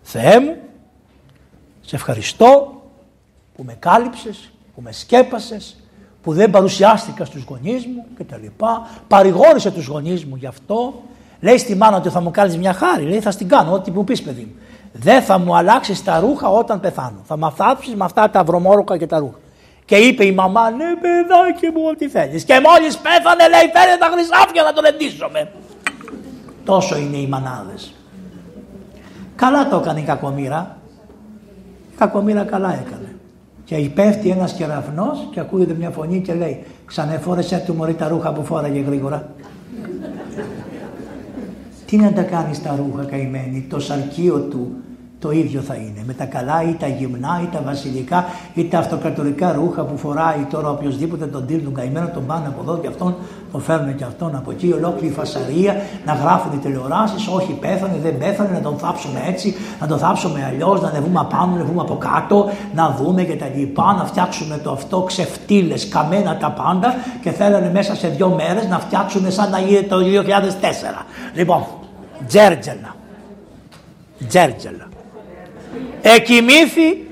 «Θεέ μου, σε ευχαριστώ που με κάλυψες, που με σκέπασες, που δεν παρουσιάστηκα στους γονείς μου κτλ. Παρηγόρησε τους γονείς μου γι' αυτό. Λέει στη μάνα ότι θα μου κάνεις μια χάρη, λέει θα στην κάνω ό,τι μου πεις παιδί μου. Δεν θα μου αλλάξεις τα ρούχα όταν πεθάνω. Θα μ' αφάψεις με αυτά τα βρωμόροκα και τα ρούχα». Και είπε η μαμά, ναι παιδάκι μου ό,τι θέλεις. Και μόλις πέθανε λέει φέρε τα χρυσάφια να τον εντύσσομαι. Τόσο είναι οι μανάδες. Καλά το έκανε η κακομοίρα. Η κακομοίρα καλά έκανε. Και υπέφτει ένας κεραυνός και ακούγεται μια φωνή και λέει ξανεφόρεσέ του μωρή τα ρούχα που φόραγε γρήγορα. Τι να τα κάνεις τα ρούχα καημένη, το σαρκείο του. Το ίδιο θα είναι με τα καλά ή τα γυμνά ή τα βασιλικά ή τα αυτοκρατορικά ρούχα που φοράει τώρα οποιοδήποτε τον τύρνουν καημένο, τον πάνε από εδώ και αυτόν, τον φέρνουν και αυτόν από εκεί. Ολόκληρη φασαρία να γράφουν οι τηλεοράσεις. Όχι, πέθανε, δεν πέθανε, να τον θάψουμε έτσι, να τον θάψουμε αλλιώς, να ανεβούμε απάνω, να ανεβούμε από κάτω, να δούμε κτλ. Να φτιάξουμε το αυτό ξεφτύλες, καμένα τα πάντα και θέλανε μέσα σε 2 μέρες να φτιάξουν σαν να είναι το 2004. Λοιπόν, τζέρτζελα. Εκοιμήθη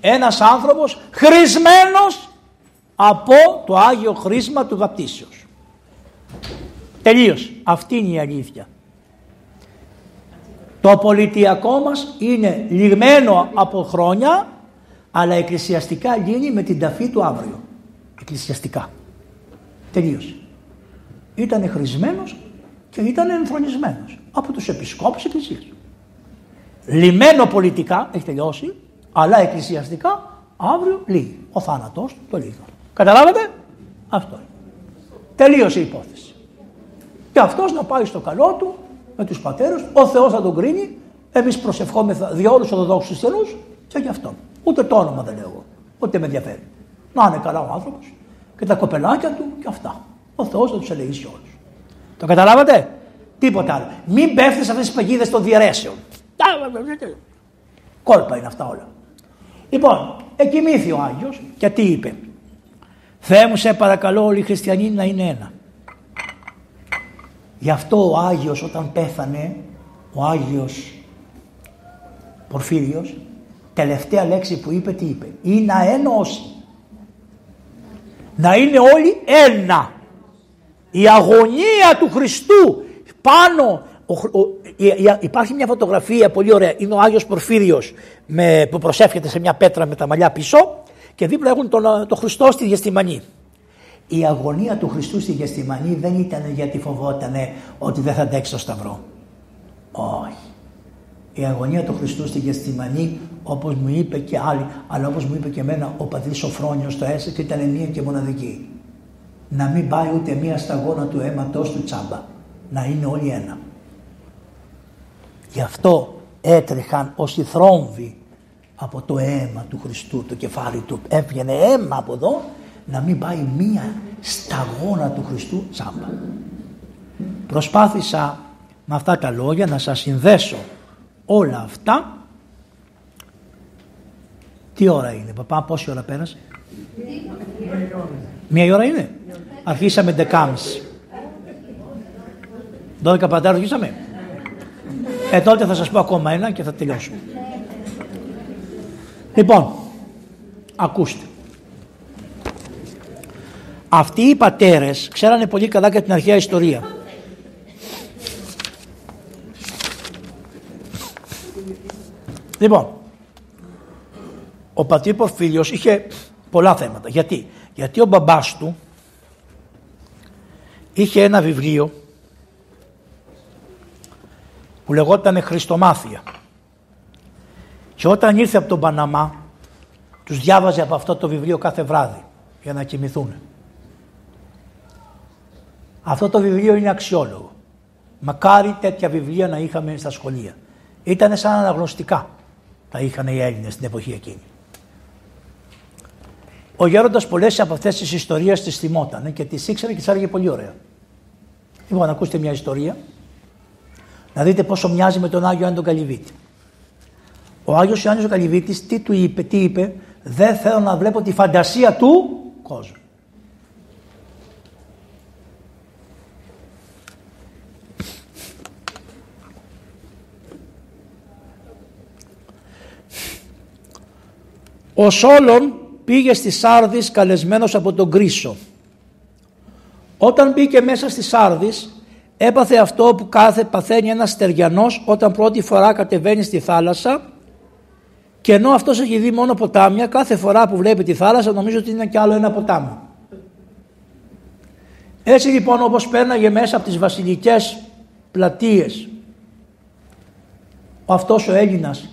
ένας άνθρωπος χρησμένος από το Άγιο Χρίσμα του Βαπτίσεως. Τελείως. Αυτή είναι η αλήθεια. Το πολιτιακό μας είναι λιγμένο από χρόνια, αλλά εκκλησιαστικά γίνει με την ταφή του αύριο. Εκκλησιαστικά. Τελείως. Ήτανε χρησμένος και ήτανε ενθρονισμένος από τους επισκόπους εκκλησίας. Λυμένο πολιτικά, έχει τελειώσει, αλλά εκκλησιαστικά αύριο λύγει. Ο θάνατος το λύγει. Καταλάβατε, αυτό είναι. Τελείωσε η υπόθεση. Και αυτός να πάει στο καλό του με τους πατέρους, ο Θεός θα τον κρίνει, εμείς προσευχόμεθα δι' όλους τους Ορθοδόξους Χριστιανούς Και γι' αυτό. Ούτε το όνομα δεν λέω εγώ. Ούτε με ενδιαφέρει. Να είναι καλά ο άνθρωπος και τα κοπελάκια του και αυτά. Ο Θεός θα τους ελεήσει όλους. Το καταλάβατε? Τίποτα άλλο. Μην πέφτει σε αυτές τις παγίδες των διαιρέσεων. Κόλπα είναι αυτά όλα. Λοιπόν, εκοιμήθη ο Άγιος και τι είπε? Θεέ μου, σε παρακαλώ όλοι οι χριστιανοί να είναι ένα. Γι' αυτό ο Άγιος όταν πέθανε, ο Άγιος Πορφύριος, τελευταία λέξη που είπε, τι είπε? Ή να ενώσει. Να είναι όλοι ένα. Η αγωνία του Χριστού πάνω. Υπάρχει μια φωτογραφία πολύ ωραία. Είναι ο Άγιος Πορφύριος που προσεύχεται σε μια πέτρα με τα μαλλιά πίσω και δίπλα έχουν τον Χριστό στη Γεστημανή. Η αγωνία του Χριστού στη Γεστημανή δεν ήταν γιατί φοβότανε ότι δεν θα αντέξει το σταυρό. Όχι. Η αγωνία του Χριστού στη Γεστημανή, όπως μου είπε και άλλοι, αλλά όπως μου είπε και εμένα ο πατήρ Σωφρόνιος το έσαι, ήταν μία και μοναδική. Να μην πάει ούτε μία σταγόνα του αίματος του τσάμπα. Να είναι όλοι ένα. Γι' αυτό έτρεχαν όσοι θρόμβοι από το αίμα του Χριστού, το κεφάλι του. Έβγαινε αίμα από εδώ, να μην πάει μία σταγόνα του Χριστού τσάμπα. Προσπάθησα με αυτά τα λόγια να σας συνδέσω όλα αυτά. Τι ώρα είναι, παπά, πόση ώρα πέρασε? Μία ώρα είναι. Αρχίσαμε 11:30. 12 παντάρα αρχίσαμε. Τότε θα σας πω ακόμα ένα και θα τελειώσουμε. Λοιπόν, ακούστε. Αυτοί οι πατέρες ξέρανε πολύ καλά και την αρχαία ιστορία. Λοιπόν, ο πατήρ Πορφύριος είχε πολλά θέματα. Γιατί? Γιατί ο μπαμπάς του είχε ένα βιβλίο που λεγότανε Χριστομάθεια. Και όταν ήρθε από τον Παναμά, τους διάβαζε από αυτό το βιβλίο κάθε βράδυ για να κοιμηθούν. Αυτό το βιβλίο είναι αξιόλογο. Μακάρι τέτοια βιβλία να είχαμε στα σχολεία. Ήτανε σαν αναγνωστικά. Τα είχαν οι Έλληνες στην εποχή εκείνη. Ο γέροντας πολλές από αυτές τις ιστορίες τις θυμότανε και τις ήξερε και τις άργε πολύ ωραία. Λοιπόν, ακούστε μια ιστορία, να δείτε πόσο μοιάζει με τον Άγιο Ιωάννη τον Καλυβίτη. Ο Άγιος Ιωάννης ο Καλυβίτης τι του είπε, δεν θέλω να βλέπω τη φαντασία του κόσμου. Ο Σόλων πήγε στη Σάρδης καλεσμένος από τον Κρίσο. Όταν μπήκε μέσα στη Σάρδης έπαθε αυτό που παθαίνει ένας στεριανός όταν πρώτη φορά κατεβαίνει στη θάλασσα, και ενώ αυτός έχει δει μόνο ποτάμια, κάθε φορά που βλέπει τη θάλασσα νομίζω ότι είναι κι άλλο ένα ποτάμι. Έτσι λοιπόν, όπως πέρναγε μέσα από τις βασιλικές πλατείες, αυτός ο Έλληνας,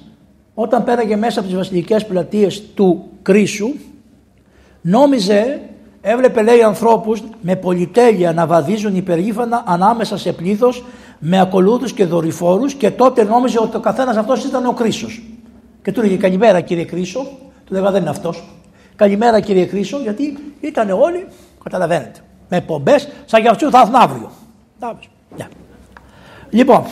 όταν πέραγε μέσα από τις βασιλικές πλατείες του Κρίσου, νόμιζε, έβλεπε λέει ανθρώπους με πολυτέλεια να βαδίζουν υπερήφανα ανάμεσα σε πλήθος με ακολούθους και δορυφόρους, και τότε νόμιζε ότι ο καθένας αυτός ήταν ο Κρίσος. Και του λέγε καλημέρα κύριε Κρίσο, του λέγα δεν είναι αυτός. Καλημέρα κύριε Κρίσο, γιατί ήταν όλοι, καταλαβαίνετε, με πομπές, σαν κι αυτού θα έρθουν αύριο. Yeah. Λοιπόν,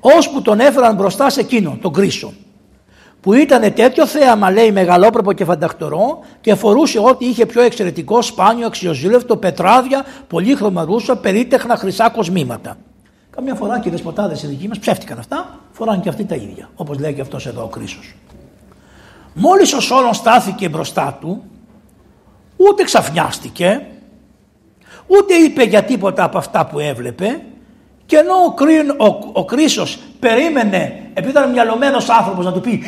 ώσπου τον έφεραν μπροστά σε εκείνον, τον Κρίσο, που ήταν τέτοιο θέαμα, λέει, μεγαλόπρεπο και φαντακτορό, και φορούσε ό,τι είχε πιο εξαιρετικό, σπάνιο, αξιοζήλευτο, πετράδια, πολύχρωμα ρούσα, περίτεχνα, χρυσά κοσμήματα. Καμιά φορά και οι δεσποτάδες οι δικοί μας ψεύτηκαν αυτά, φοράνε και αυτοί τα ίδια, όπως λέει και αυτός εδώ ο Κρίσος. Μόλις ο Σόλων στάθηκε μπροστά του, ούτε ξαφνιάστηκε, ούτε είπε για τίποτα από αυτά που έβλεπε. Και ενώ ο Κρίσος περίμενε, επειδή ήταν μυαλωμένος άνθρωπος, να του πει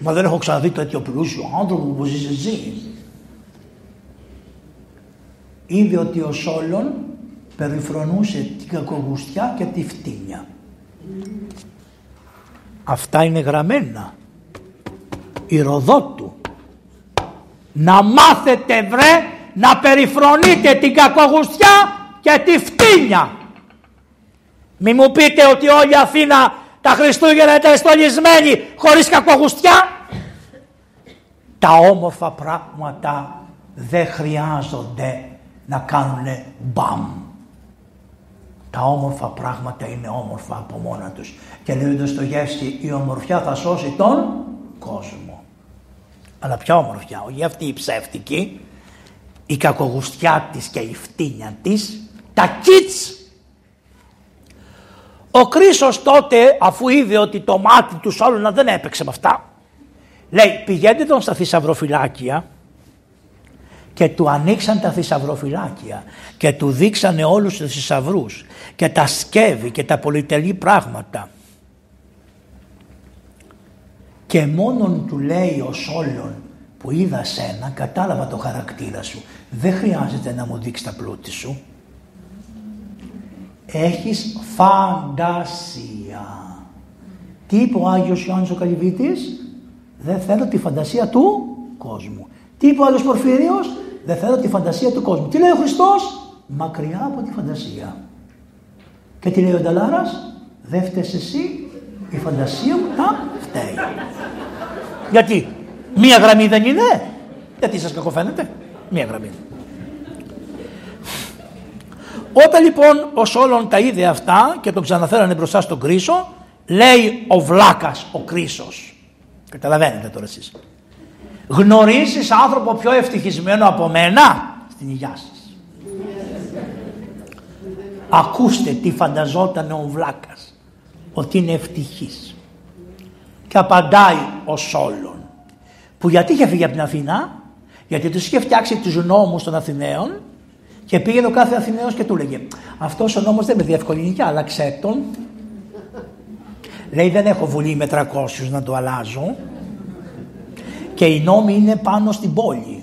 «Μα δεν έχω ξαναδεί τέτοιο πλούσιο άνθρωπο που ζεις εσύ», είδε ότι ο Σόλων περιφρονούσε την κακογουστιά και τη φτύνια. Αυτά είναι γραμμένα. Ηροδότου. Να μάθετε βρε να περιφρονείτε την κακογουστιά και τη φτύνια. Μη μου πείτε ότι όλη η Αθήνα τα Χριστούγεννα ήταν στολισμένη χωρίς κακογουστιά τα όμορφα πράγματα δεν χρειάζονται να κάνουνε μπαμ. Τα όμορφα πράγματα είναι όμορφα από μόνα τους. Και λέει ο Ντοστογιέφσκι, η ομορφιά θα σώσει τον κόσμο. Αλλά ποια ομορφιά, όχι αυτή η ψεύτικη, η κακογουστιά της και η φτύνια της, τα κίτς. Ο Κρίσος τότε, αφού είδε ότι το μάτι του Σόλωνα δεν έπαιξε με αυτά, λέει πηγαίνετε τον στα θησαυροφυλάκια, και του ανοίξαν τα θησαυροφυλάκια και του δείξανε όλους τους θησαυρούς και τα σκεύη και τα πολυτελή πράγματα. Και μόνον του λέει ο Σόλων, που είδα σένα, κατάλαβα το χαρακτήρα σου, δεν χρειάζεται να μου δείξεις τα πλούτη σου. Έχεις φαντασία. Τι είπε ο Άγιος Ιωάννης ο Καλυβίτης? Δεν θέλω τη φαντασία του κόσμου. Τι είπε ο Άγιος Πορφύριος? Δεν θέλω τη φαντασία του κόσμου. Τι λέει ο Χριστός? Μακριά από τη φαντασία. Και τι λέει ο Νταλάρας? Δεν φταίς εσύ, η φαντασία μου τα φταίει. Γιατί? Μία γραμμή δεν είναι? Γιατί σας κακοφαίνεται? Μία γραμμή. Όταν λοιπόν ο Σόλων τα είδε αυτά και τον ξαναφέρανε μπροστά στον Κρίσο, λέει ο βλάκας ο Κρίσος. Καταλαβαίνετε τώρα εσείς. Γνωρίζεις άνθρωπο πιο ευτυχισμένο από μένα? Στην υγειά σας. Ακούστε τι φανταζόταν ο βλάκας, ότι είναι ευτυχής. Και απαντάει ο Σόλων, που γιατί είχε φύγει από την Αθήνα? Γιατί τους είχε φτιάξει τους νόμους των Αθηναίων και πήγαινε ο κάθε Αθηναίος και του λέγε αυτός ο νόμος δεν με διευκολύνει, και άλλαξε τον. Λέει δεν έχω βουλή με 300 να το αλλάζω. Και οι νόμοι είναι πάνω στην πόλη.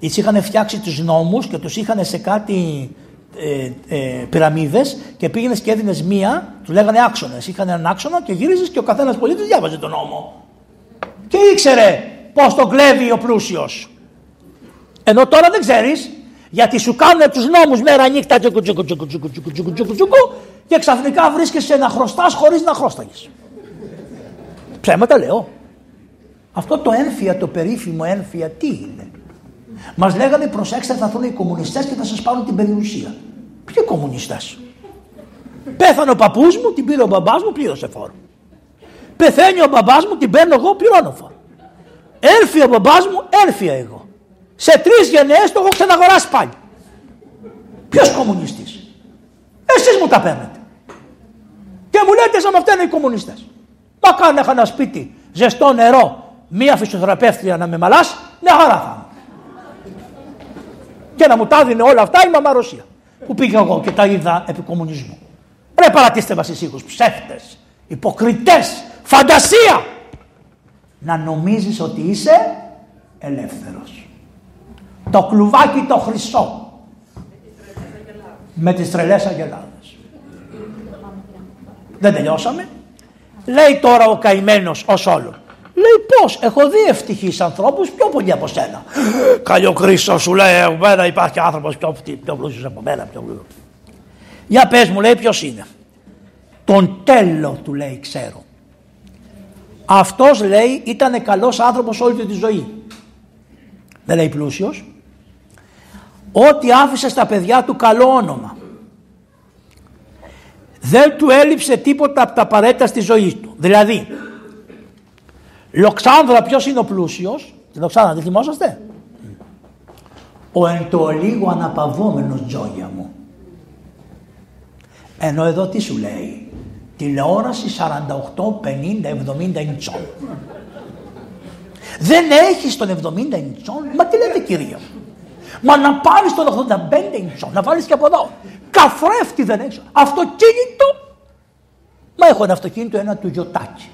Τις είχαν φτιάξει τους νόμους και τους είχαν σε κάτι πυραμίδες και πήγαινες και έδινες μία, του λέγανε άξονες. Είχαν έναν άξονα και γύριζες και ο καθένας πολίτης διάβαζε τον νόμο. Και ήξερε πώς τον κλέβει ο πλούσιος. Ενώ τώρα δεν ξέρεις, γιατί σου κάνουν τους νόμους μέρα νύχτα και ξαφνικά βρίσκεσαι να χρωστάς χωρίς να χρωστάγεις. Ψέματα λέω. Αυτό το ένφια, το περίφημο ένφια, τι είναι? Μας λέγανε προσέξτε θα έρθουν οι κομμουνιστές και θα σας πάρουν την περιουσία. Ποιοι κομμουνιστές? Πέθανε ο παππούς μου, την πήρε ο μπαμπάς μου, πλήρωσε φόρο. Πεθαίνει ο μπαμπάς μου, την παίρνω εγώ, πληρώνω φόρο. Έλφια ο μπαμπάς μου, έλφια εγώ. Σε 3 γενναίες το έχω ξαναγοράσει πάλι. Ποιος κομμουνιστής? Εσείς μου τα παίρνετε. Και μου λέτε σαν αυτά είναι οι κομμουνιστές. Μα καν είχα ένα σπίτι, ζεστό νερό, μία φυσιοθεραπεύτρια να με μαλάς, μια χαρά θα είμαι. Και να μου τα δίνε όλα αυτά η μαμά Ρωσία. Που πήγα εγώ και τα είδα επί κομμουνισμού. Ρε παρατήστε μας εσείς, ψεύτες, υποκριτές, φαντασία. Να νομίζεις ότι είσαι ελεύθερος. Το κλουβάκι το χρυσό. Με τις τρελές αγελάδες. Δεν τελειώσαμε. Λέει τώρα ο καημένος ως όλων. Λέει πώς, έχω δει ευτυχείς ανθρώπους πιο πολύ από σένα. Καλό Κρίσο σου λέει, εμένα υπάρχει άνθρωπος πιο πλούσιος από μένα. Για πες μου λέει ποιος είναι. Τον τέλο του λέει ξέρω. Αυτός λέει ήταν καλός άνθρωπος όλη του τη ζωή. Δεν λέει πλούσιος. Ότι άφησε στα παιδιά του καλό όνομα. Δεν του έλειψε τίποτα από τα απαραίτητα στη ζωή του. Δηλαδή, Λοξάνδρα ποιος είναι ο πλούσιος? Την Λοξάνδρα δεν θυμόσαστε? Ο εν το λίγο αναπαυόμενος Τζόγια μου. Ενώ εδώ τι σου λέει? Τηλεόραση 48, 50, 70 ιντσών. Δεν έχεις τον 70 ιντσών, μα τι λέτε κυρία μου? Μα να πάρεις τον 85 ιντσών, να βάλεις και από εδώ. Καθρέφτη δεν έχεις, αυτοκίνητο. Μα έχω ένα αυτοκίνητο, ένα του γιοτάκι.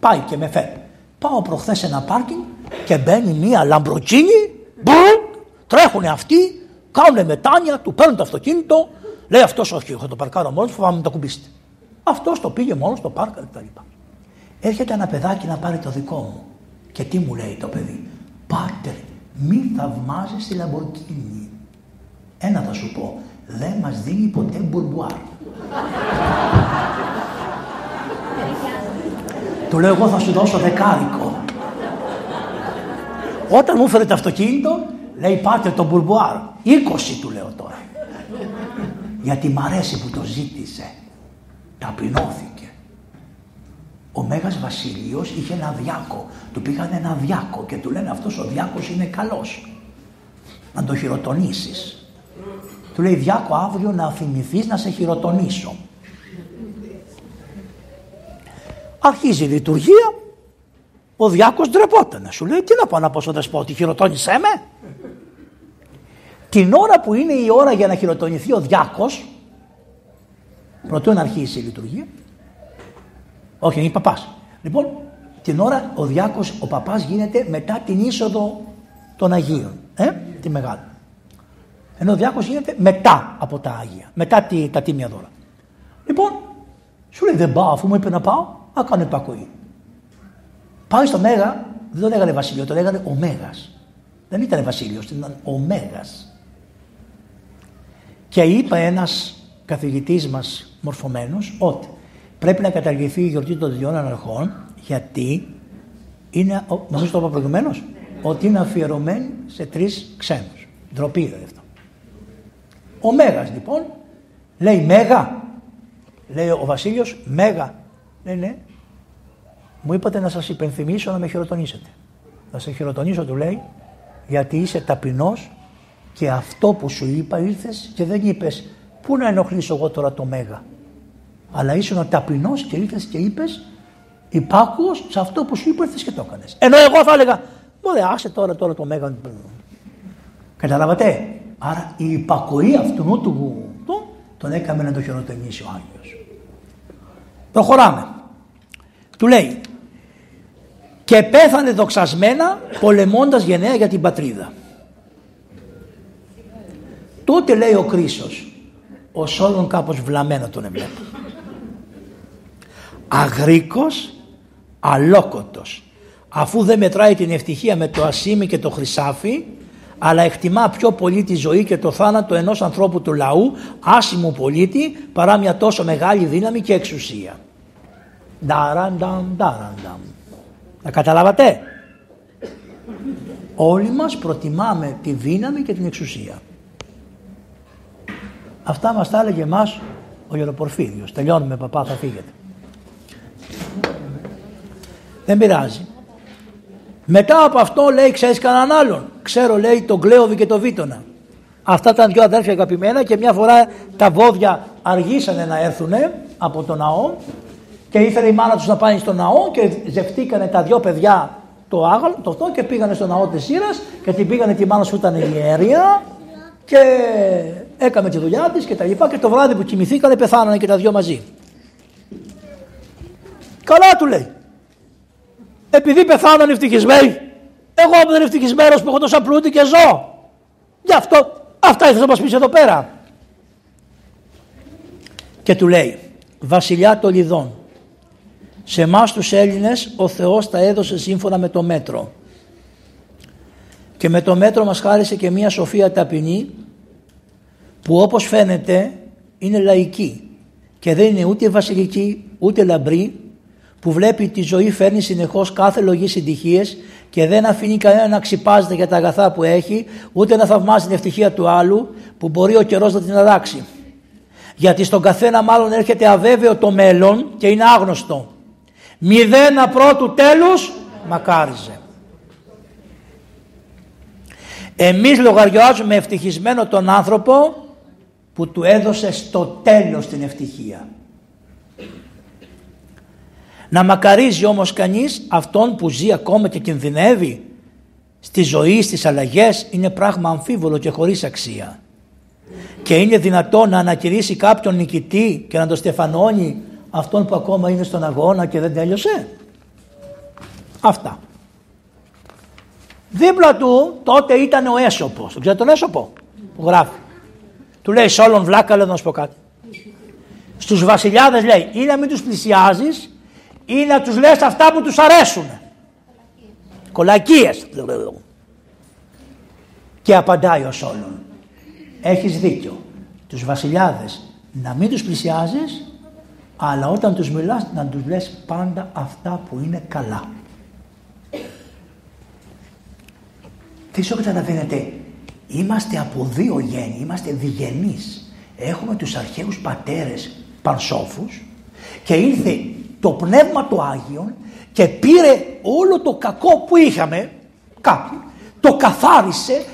Πάει και με φέρνει. Πάω προχθές σε ένα πάρκινγκ και μπαίνει μία λαμπροτζίνη. Τρέχουνε αυτοί, κάνουνε μετάνοια, του παίρνουν το αυτοκίνητο. Λέει αυτός όχι, θα το παρκάρω μόνος, φοβάμαι να το κουμπίσετε. Αυτός το πήγε μόνος, το πάρκα κτλ. Έρχεται ένα παιδάκι να πάρει το δικό μου. Και τι μου λέει το παιδί? Πάτερ, μη θαυμάζεις τη Λαμπορκίνη. Ένα θα σου πω, δεν μας δίνει ποτέ μπουρμπουάρ. Του λέω εγώ θα σου δώσω δεκάρικο. Όταν μου έφερε το αυτοκίνητο, λέει πάτε τον μπουρμπουάρ. 20 του λέω τώρα. Γιατί μ' αρέσει που το ζήτησε. Ταπεινώθηκε. Ο Μέγας Βασίλειος είχε ένα διάκο. Του πήγαν ένα διάκο και του λένε αυτός ο διάκος είναι καλός. Να το χειροτονήσεις. Του λέει διάκο αύριο να θυμηθείς να σε χειροτονήσω. Αρχίζει η λειτουργία. Ο διάκος ντρεπότανε. Σου λέει τι να πάω να πω στον δεσπότη, χειροτώνησέ με. Την ώρα που είναι η ώρα για να χειροτονηθεί ο διάκος, πρωτού να αρχίσει η λειτουργία. Όχι, είναι παπάς. Λοιπόν, την ώρα ο διάκος, ο παπάς γίνεται μετά την είσοδο των Αγίων. Τη μεγάλη. Ενώ ο διάκος γίνεται μετά από τα Άγια. Μετά τα τίμια δώρα. Λοιπόν, σου λέει δεν πάω, αφού μου είπε να πάω, να κάνω υπακοή. Πάει στο Μέγα, δεν το λέγανε Βασίλειο, το λέγανε ο Μέγας. Δεν ήταν Βασίλειος, ήταν ο Μέγας. Και είπε ένας καθηγητής μας μορφωμένος ότι πρέπει να καταργηθεί η γιορτή των τριών αναρχών, γιατί είναι, νομίζω το είπα προηγουμένως, ότι είναι αφιερωμένη σε τρεις ξένους. Ντροπή είναι αυτό. Ο Μέγας λοιπόν λέει Μέγα, λέει ο Βασίλειος Μέγα, λέει ναι. Μου είπατε να σας υπενθυμίσω να με χειροτονήσετε. Να σε χειροτονήσω, του λέει, γιατί είσαι ταπεινός και αυτό που σου είπα ήρθες και δεν είπες πού να ενοχλήσω εγώ τώρα το Μέγα. Αλλά ήσουν ταπεινός και ήρθες και είπες υπάκουος σε αυτό που σου είπα ήρθες και το έκανες. Ενώ εγώ θα έλεγα, μωρέ άσε τώρα το Μέγα. Καταλάβατε. Άρα η υπακοή αυτού του τον έκαμε να το χειροτονήσει ο Άγιος. Προχωράμε. Του λέει και πέθανε δοξασμένα πολεμώντας γενναία για την πατρίδα. Τότε λέει ο Κρίσος, ο Σόλων κάπως βλαμμένο τον εβλέπω. Αγρίκος, αλόκοτος, αφού δεν μετράει την ευτυχία με το ασήμι και το χρυσάφι, αλλά εκτιμά πιο πολύ τη ζωή και το θάνατο ενός ανθρώπου του λαού, άσημου πολίτη, παρά μια τόσο μεγάλη δύναμη και εξουσία. Νταρανταμ. Να καταλάβατε. Όλοι μας προτιμάμε τη δύναμη και την εξουσία. Αυτά μας τα έλεγε εμάς ο Γεροπορφύριος. Τελειώνουμε παπά, θα φύγετε. Δεν πειράζει. Μετά από αυτό λέει ξέρεις κανέναν άλλον. Ξέρω λέει τον Κλέωβη και τον Βήτωνα. Αυτά ήταν δυο αδέρφια αγαπημένα και μια φορά τα βόδια αργήσανε να έρθουνε από το ναό. Και ήθελε η μάνα τους να πάνε στο ναό και ζευτήκανε τα δυο παιδιά το άγαλο, το αυτό και πήγανε στο ναό της Σύρας και την πήγανε τη μάνα που ήταν ιερία και έκαμε τη δουλειά της και τα λοιπά και το βράδυ που κοιμηθήκανε πεθάνανε και τα δυο μαζί. Καλά του λέει. Επειδή πεθάνανε ευτυχισμένοι, εγώ είμαι δεν ευτυχισμένος που έχω τόσα πλούτη και ζω. Γι' αυτό αυτά ήθελες να μας πεις εδώ πέρα. Και του λέει βασιλιά των Λιδών. Σε εμάς τους Έλληνες ο Θεός τα έδωσε σύμφωνα με το μέτρο. Και με το μέτρο μας χάρισε και μία σοφία ταπεινή που όπως φαίνεται είναι λαϊκή και δεν είναι ούτε βασιλική ούτε λαμπρή που βλέπει τη ζωή φέρνει συνεχώς κάθε λογή συντυχίες και δεν αφήνει κανένα να ξυπάζεται για τα αγαθά που έχει ούτε να θαυμάζει την ευτυχία του άλλου που μπορεί ο καιρός να την αλλάξει. Γιατί στον καθένα μάλλον έρχεται αβέβαιο το μέλλον και είναι άγνωστο. Μηδένα πρώτου τέλους μακάριζε. Εμείς λογαριάζουμε ευτυχισμένο τον άνθρωπο που του έδωσε στο τέλος την ευτυχία. Να μακαρίζει όμως κανείς αυτόν που ζει ακόμα και κινδυνεύει στη ζωή, στις αλλαγές είναι πράγμα αμφίβολο και χωρίς αξία. Και είναι δυνατό να ανακηρύσει κάποιον νικητή και να τον στεφανώνει αυτόν που ακόμα είναι στον αγώνα και δεν τέλειωσε. Αυτά. Δίπλα του τότε ήταν ο Αίσωπος. Τον ξέρετε τον Αίσωπο που γράφει. Του λέει Σόλων βλάκα λέει να σου πω κάτι. Στους βασιλιάδες λέει ή να μην τους πλησιάζεις ή να τους λες αυτά που τους αρέσουν. Κολακίες. Και απαντάει ο Σόλων. Έχεις δίκιο. Τους βασιλιάδες να μην τους πλησιάζεις αλλά όταν τους μιλάς να τους λες πάντα αυτά που είναι καλά. Τι το καταλαβαίνετε, είμαστε από δύο γέννη, είμαστε διγενείς. Έχουμε τους αρχαίους πατέρες πανσόφους και ήρθε το Πνεύμα το Άγιον και πήρε όλο το κακό που είχαμε κάποιοι, το καθάρισε,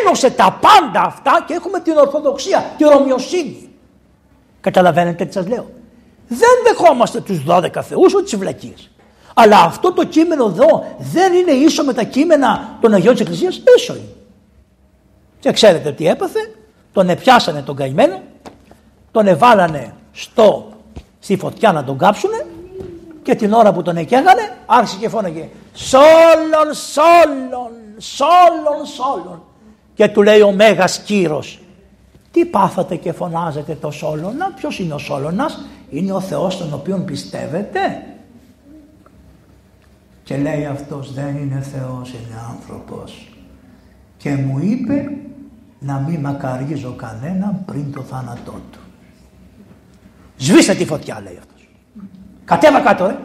ένωσε τα πάντα αυτά και έχουμε την Ορθοδοξία, την Ρωμιοσύνη. Καταλαβαίνετε τι σας λέω. Δεν δεχόμαστε τους 12 θεούς ούτε τις βλακίες. Αλλά αυτό το κείμενο εδώ δεν είναι ίσο με τα κείμενα των Αγιών της Εκκλησίας, ίσο είναι. Και ξέρετε τι έπαθε, τον επιάσανε τον καημένο, τον εβάλανε στη φωτιά να τον κάψουνε και την ώρα που τον εκαίγανε άρχισε και φώναγε «Σόλων, Σόλων, Σόλων, Σόλων» και του λέει ο Μέγας Κύρος «Τι πάθατε και φωνάζετε το Σόλωνα, ποιος είναι ο Σόλωνας, είναι ο Θεός τον οποίον πιστεύετε». Και λέει αυτός δεν είναι Θεός, είναι άνθρωπος. Και μου είπε να μην μακαρίζω κανέναν πριν το θάνατό του. Σβήστε τη φωτιά λέει αυτός. Κατέβα κάτω ρε.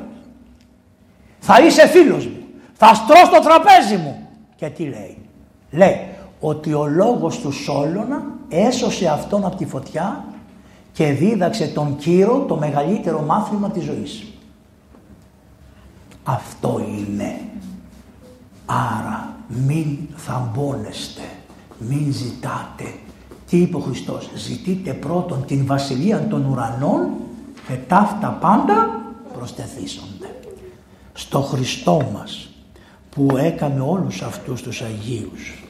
Θα είσαι φίλος μου. Θα στρώσω το τραπέζι μου. Και τι λέει. Λέει ότι ο λόγος του Σόλωνα έσωσε αυτόν από τη φωτιά και δίδαξε τον Κύρο το μεγαλύτερο μάθημα της ζωής. Αυτό είναι. Άρα μην θαμπώνεστε, μην ζητάτε. Τι είπε ο Χριστός, ζητείτε πρώτον την βασιλεία των ουρανών και ταύτα πάντα προστεθήσονται. Στο Χριστό μας που έκαμε όλους αυτούς τους Αγίους,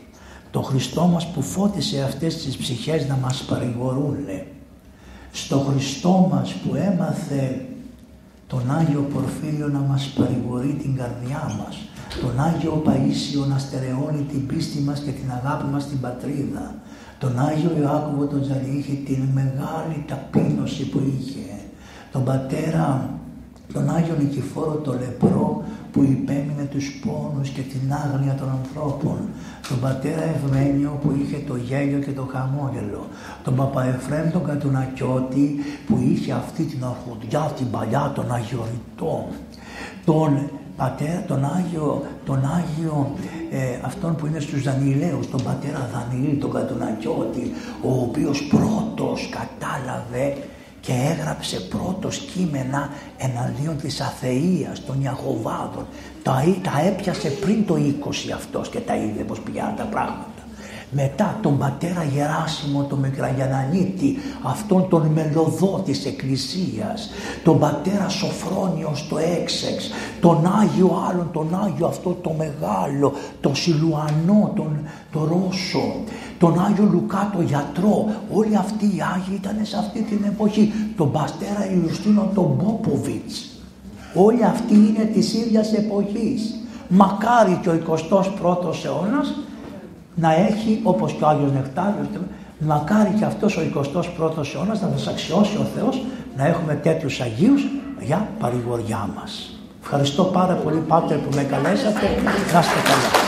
το Χριστό μας που φώτισε αυτές τις ψυχές να μας παρηγορούν, στο Χριστό μας που έμαθε τον Άγιο Πορφύριο να μας παρηγορεί την καρδιά μας, τον Άγιο Παΐσιο να στερεώνει την πίστη μας και την αγάπη μας στην πατρίδα, τον Άγιο Ιάκωβο τον Τσαλίκη την μεγάλη ταπείνωση που είχε, τον πατέρα τον Άγιο Νικηφόρο τον λεπρό που υπέμεινε τους πόνους και την άγνοια των ανθρώπων, τον πατέρα Ευμένιο που είχε το γέλιο και το χαμόγελο, τον παπα Εφρέμ τον Κατουνακιώτη που είχε αυτή την αρχοντιά την παλιά τον Αγιοριτό, τον πατέρα τον Άγιο αυτόν που είναι στους Δανιηλαίους, τον πατέρα Δανιήλ τον Κατουνακιώτη, ο οποίος πρώτος κατάλαβε και έγραψε πρώτος κείμενα εναντίον της αθεΐας, των Ιακωβάδων. Τα έπιασε πριν το 20 αυτός και τα είδε πως πηγαίνουν τα πράγματα. Μετά τον πατέρα Γεράσιμο, τον Μικραγιανανίτη, αυτόν τον μελωδό της Εκκλησίας, τον πατέρα Σωφρόνιο στο Έξεξ, τον Άγιο άλλον, τον Άγιο αυτό το μεγάλο, τον Σιλουανό, τον Ρώσο, τον Άγιο Λουκά, τον γιατρό, όλοι αυτοί οι Άγιοι ήταν σε αυτή την εποχή, τον πατέρα Ιουστίνο, τον Μπόποβιτς, όλοι αυτοί είναι της ίδιας εποχής. Μακάρι και ο 21ος αιώνας να έχει, όπως και ο Άγιος Νεκτάριος, μακάρι και αυτός ο 21ος αιώνας να μας αξιώσει ο Θεός να έχουμε τέτοιους Αγίους για παρηγοριά μας. Ευχαριστώ πάρα πολύ Πάτερ που με καλέσατε. Να είστε καλά.